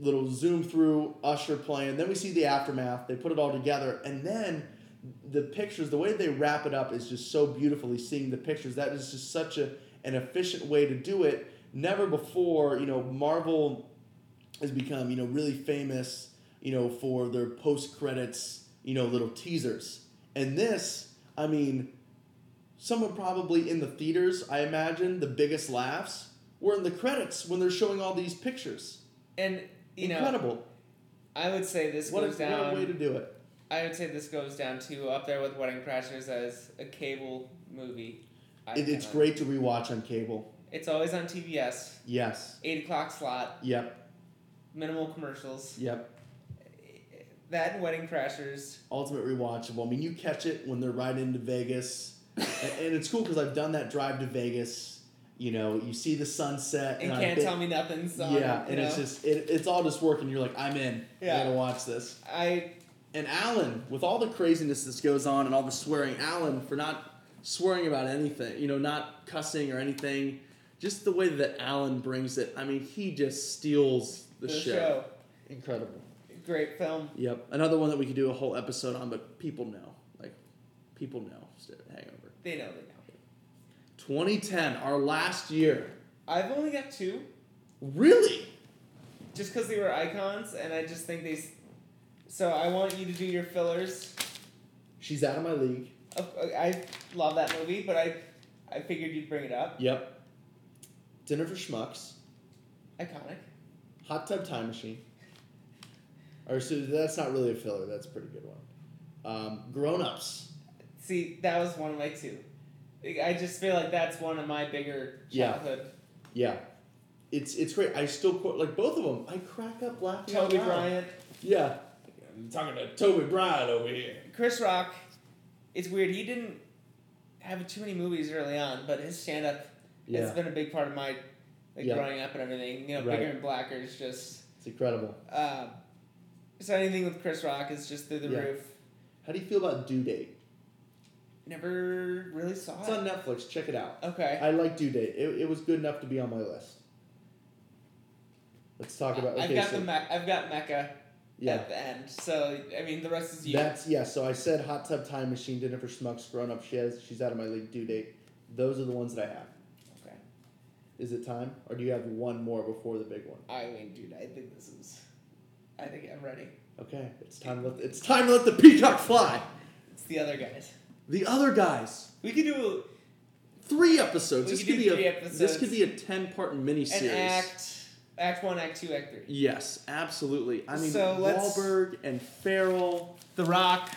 little zoom through, Usher playing. Then we see the aftermath. They put it all together. And then the pictures, the way they wrap it up is just so beautifully seeing the pictures. That is just such an efficient way to do it. Never before, Marvel... has become, really famous, for their post-credits, little teasers. And this, someone probably in the theaters, I imagine, the biggest laughs were in the credits when they're showing all these pictures. And, incredible. I would say this goes down... What a way to do it. I would say this goes down to up there with Wedding Crashers as a cable movie. It's great to rewatch on cable. It's always on TBS. Yes. 8:00 slot. Yep. Minimal commercials. Yep. That and Wedding Crashers. Ultimate rewatchable. You catch it when they're right into Vegas. and it's cool because I've done that drive to Vegas. You see the sunset. And Can't Tell Me Nothing song. Yeah, and it's just, it's all just working. You're like, I'm in. Yeah. I gotta watch this. And Alan, with all the craziness that goes on and all the swearing, Alan, for not swearing about anything, not cussing or anything, just the way that Alan brings it, he just steals... The show. Incredible. Great film. Yep. Another one that we could do a whole episode on, but people know. People know. Hangover. They know. 2010, our last year. I've only got two. Really? Just because they were icons, and I just think they... So I want you to do your fillers. She's out of my league. I love that movie, but I figured you'd bring it up. Yep. Dinner for Schmucks. Iconic. Hot Tub Time Machine. Or so that's not really a filler. That's a pretty good one. Grown Ups. See, that was one of my two. I just feel like that's one of my bigger childhood. Yeah. It's great. I still quote like both of them. I crack up laughing. Toby Bryant. Yeah. I'm talking to Toby Bryant over here. Chris Rock. It's weird. He didn't have too many movies early on, but his stand-up has been a big part of my growing up and everything. You know, Bigger and Blacker is just... It's incredible. So anything with Chris Rock is just through the roof. How do you feel about Due Date? Never really saw it. It's on Netflix. Check it out. Okay. I like Due Date. It was good enough to be on my list. Let's talk about... Okay, I've got Mecca at the end. So, I mean, the rest is you. So I said Hot Tub Time Machine, Dinner for Schmucks, Grown Up, She's Out of My League, Due Date. Those are the ones that I have. Okay. Is it time? Or do you have one more before the big one? I mean, dude, I think I'm ready. Okay. It's time to let the peacock fly. It's The Other Guys. The Other Guys. We could do three episodes. This could be a 10-part miniseries. An Act 1, Act 2, Act 3. Yes, absolutely. I mean, Wahlberg and Ferrell. The Rock.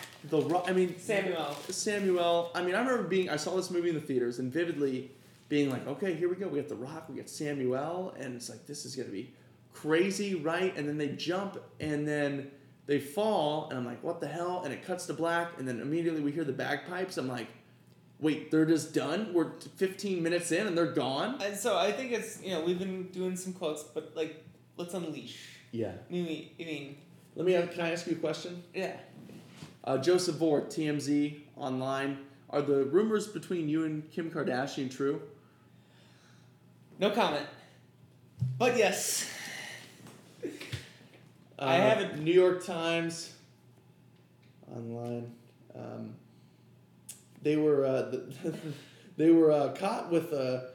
I mean... Samuel. I mean, I remember I saw this movie in the theaters and vividly being like, okay, here we go. We got The Rock. We got Samuel. And it's like, this is going to be crazy, right? And then they jump and then they fall. And I'm like, what the hell? And it cuts to black. And then immediately we hear the bagpipes. I'm like... Wait, they're just done? We're 15 minutes in and they're gone? And so I think it's, we've been doing some quotes, but, let's unleash. Yeah. I mean... Can I ask you a question? Yeah. Joseph Bore, TMZ, online. Are the rumors between you and Kim Kardashian true? No comment. But yes. I have a New York Times online... They were caught with a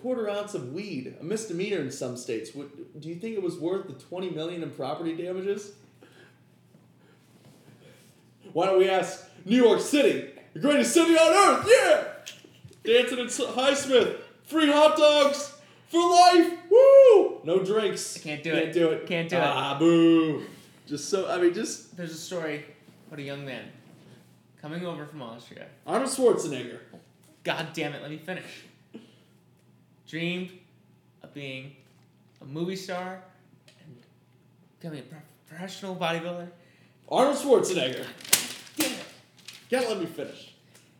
quarter ounce of weed, a misdemeanor in some states. Do you think it was worth the $20 million in property damages? Why don't we ask New York City, the greatest city on earth? Yeah, dancing at Highsmith, free hot dogs for life. Woo! No drinks. Can't do it. Can't do it. Ah, boo! There's a story about a young man. Coming over from Austria. Arnold Schwarzenegger. God damn it, let me finish. Dreamed of being a movie star and becoming a professional bodybuilder. Arnold Schwarzenegger. God damn it. Can't let me finish.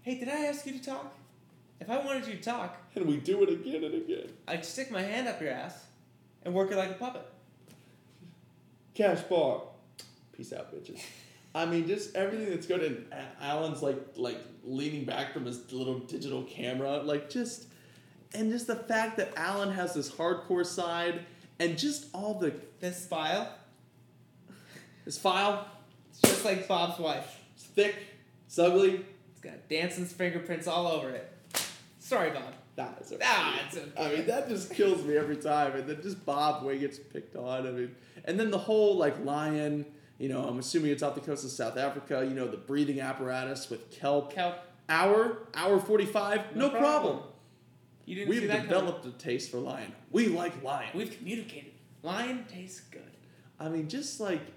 Hey, did I ask you to talk? If I wanted you to talk... And we do it again and again. I'd stick my hand up your ass and work it like a puppet. Cash bar. Peace out, bitches. I mean, just everything that's good, and Alan's like leaning back from his little digital camera, just the fact that Alan has this hardcore side, and just all the this file, it's just like Bob's wife. It's thick, it's ugly, it's got Danson's fingerprints all over it. Sorry, Bob. It's okay. I mean, that just kills me every time, and then just Bob way gets picked on. I mean, and then the whole lion. I'm assuming it's off the coast of South Africa. The breathing apparatus with kelp. Hour 45, no problem. You didn't We've see that developed coming. A taste for lion. We like lion. We've communicated. Lion tastes good. I mean, just everything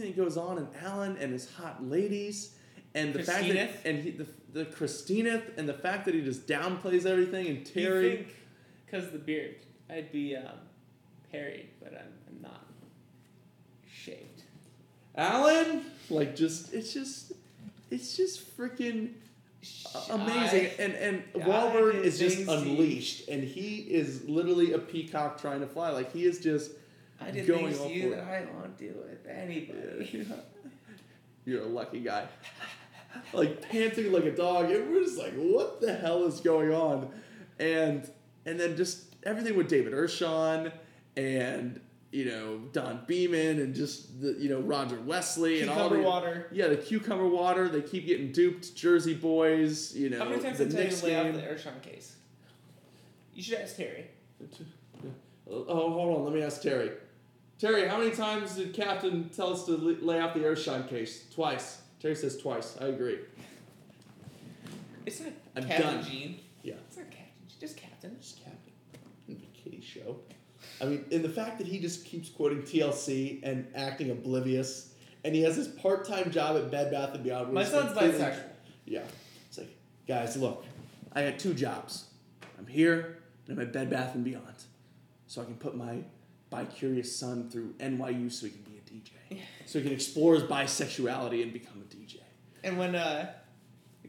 that goes on in Alan and his hot ladies, and the Christineth, and the fact that he just downplays everything, and Terry. You think, because of the beard, I'd be parried, but I'm not. Shaved. Alan, it's just freaking amazing. And Wahlberg is just unleashed, and he is literally a peacock trying to fly. Like, he is just going all for it. I won't do it with anybody. Yeah. You're a lucky guy. Panting like a dog, and we're just like, what the hell is going on? And then just everything with David Urshan and. Don Beeman and just the, Roger Wesley and all the water. Yeah, the cucumber water. They keep getting duped. Jersey boys. How many times did I tell you to lay out the Urshan case? You should ask Terry. Oh, hold on. Let me ask Terry. Terry, how many times did Captain tell us to lay out the Airshine case? Twice. Terry says twice. I agree. It's not I'm Captain done. Gene. Yeah. It's not Captain Gene. Just Captain. Just Captain. It'd be Kitty Show. I mean, and the fact that he just keeps quoting TLC and acting oblivious, and he has this part-time job at Bed Bath & Beyond. My son's bisexual. Yeah. It's like, guys, look, I got two jobs. I'm here, and I'm at Bed Bath & Beyond. So I can put my bi-curious son through NYU so he can be a DJ. So he can explore his bisexuality and become a DJ. And when the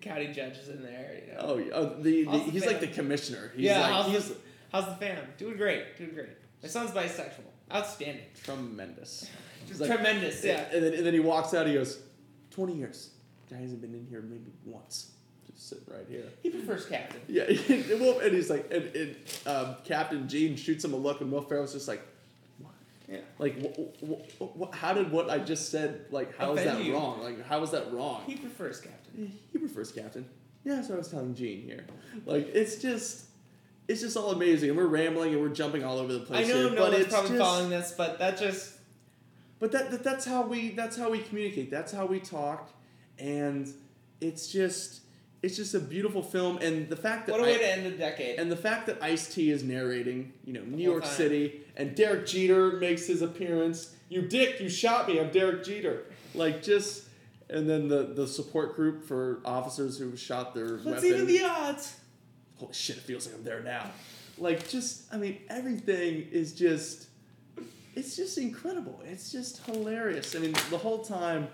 county judge is in there, you know. He's like the commissioner. How's the fam? Doing great, doing great. My son's bisexual. Outstanding. Tremendous. Tremendous, yeah. And then he walks out, he goes, 20 years. Guy hasn't been in here maybe once. Just sitting right here. He prefers Captain. Yeah. And he's like, and Captain Gene shoots him a look, and Will Ferrell's just like, what? Yeah. Like, how did what I just said, like, how is that wrong? Like, how is that wrong? He prefers Captain. Yeah, that's what I was telling Gene here. Like, it's just all amazing, and we're rambling, and we're jumping all over the place. I know no one's probably following this, but that just... But that's how we communicate. That's how we talk, and it's just a beautiful film. And the fact that what a way to end the decade. And the fact that Ice-T is narrating, you know, New York City, and Derek Jeter makes his appearance. You dick, you shot me. I'm Derek Jeter. Like just, and then the support group for officers who shot their weapons. Let's even the odds. Holy shit! It feels like I'm there now. Like just, I mean, everything is just. It's just incredible. It's just hilarious. I mean, the whole time,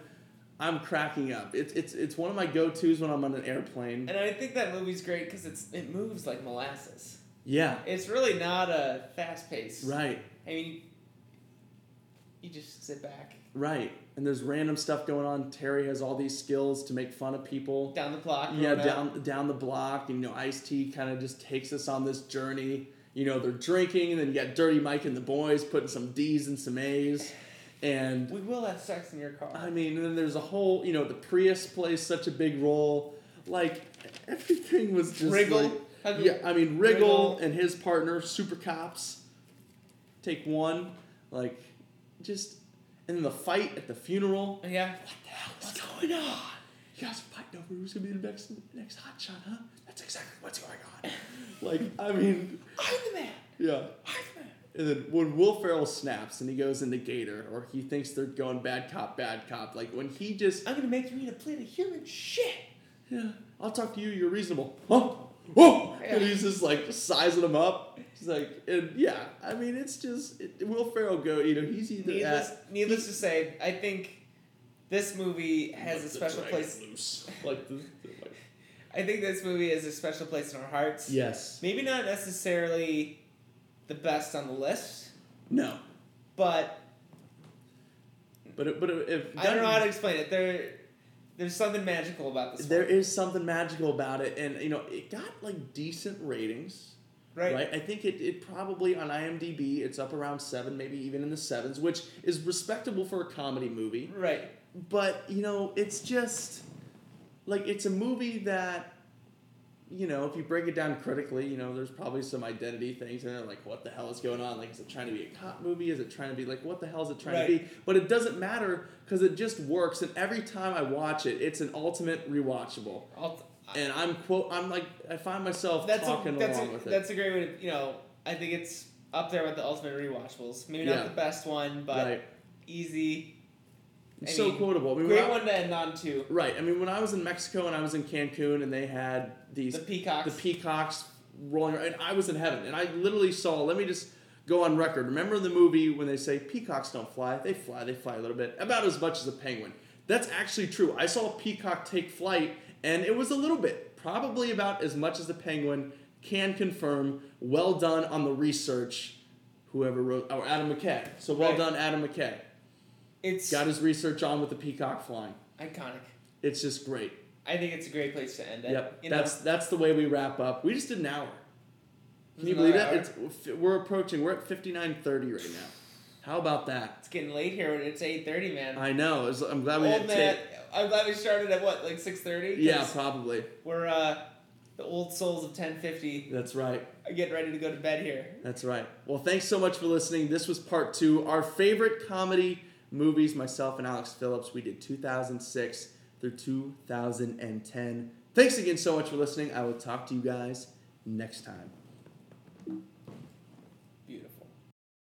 I'm cracking up. It's one of my go-tos when I'm on an airplane. And I think that movie's great because it moves like molasses. Yeah. It's really not a fast pace. Right. I mean, you just sit back. Right. And there's random stuff going on. Terry has all these skills to make fun of people. Down the block. Yeah, down the block. And, you know, Ice-T kind of just takes us on this journey. You know, they're drinking, and then you got Dirty Mike and the boys putting some D's and some A's. And we will have sex in your car. I mean, and then there's a whole, you know, the Prius plays such a big role. Like, everything was just Wriggle. Like, yeah, I mean, Wriggle and his partner, Super Cops, take one. Like, just, and then the fight at the funeral. Yeah. What the hell is going on? You guys are fighting over who's going to be the next hot shot, huh? That's exactly what's going on. Like, I mean... I'm the man. Yeah. I'm the man. And then when Will Ferrell snaps and he goes into Gator, or he thinks they're going bad cop, like when he just... I'm going to make you eat a plate of human shit. Yeah. I'll talk to you. You're reasonable. Huh? Whoa! Yeah. And he's just like sizing him up. He's like... And yeah. I mean, it's just... Will Ferrell go, you know, he's either... Needless to say, I think this movie has a special place... Loose. Like this... I think this movie is a special place in our hearts. Yes. Maybe not necessarily the best on the list. No. But if I don't know how to explain it. There's something magical about this. There is something magical about it, and you know it got like decent ratings. Right. I think it probably on IMDb it's up around 7, maybe even in the 7s, which is respectable for a comedy movie. Right. But you know it's just. Like, it's a movie that, you know, if you break it down critically, you know, there's probably some identity things in there, like, what the hell is going on? Like, is it trying to be a cop movie? Is it trying to be, like, what the hell is it trying to be? But it doesn't matter, because it just works, and every time I watch it, it's an ultimate rewatchable. And I find myself talking along with it. That's a great way to, you know, I think it's up there with the ultimate rewatchables. Maybe not the best one, but easy... It's so quotable. I mean, great one to end on, too. Right. I mean, when I was in Mexico and I was in Cancun and they had these... The peacocks rolling around. And I was in heaven. And I literally saw... Let me just go on record. Remember the movie when they say, peacocks don't fly. They fly. They fly a little bit. About as much as a penguin. That's actually true. I saw a peacock take flight and it was a little bit. Probably about as much as a penguin. Can confirm. Well done on the research. Whoever wrote... Or Adam McKay. So well done, Adam McKay. It's got his research on with the peacock flying. Iconic. It's just great. I think it's a great place to end it. Yep. That's the way we wrap up. We just did an hour. Can you believe that? We're at 59:30 right now. How about that? It's getting late here. It's 8:30, man. I know. I'm glad we started at what, like 6:30? Yeah, probably. We're The old souls of 1050. That's right. Are getting ready to go to bed here. That's right. Well, thanks so much for listening. This was part two. Our favorite comedy movies, myself and Alex Phillips. We did 2006 through 2010. Thanks again so much for listening. I will talk to you guys next time.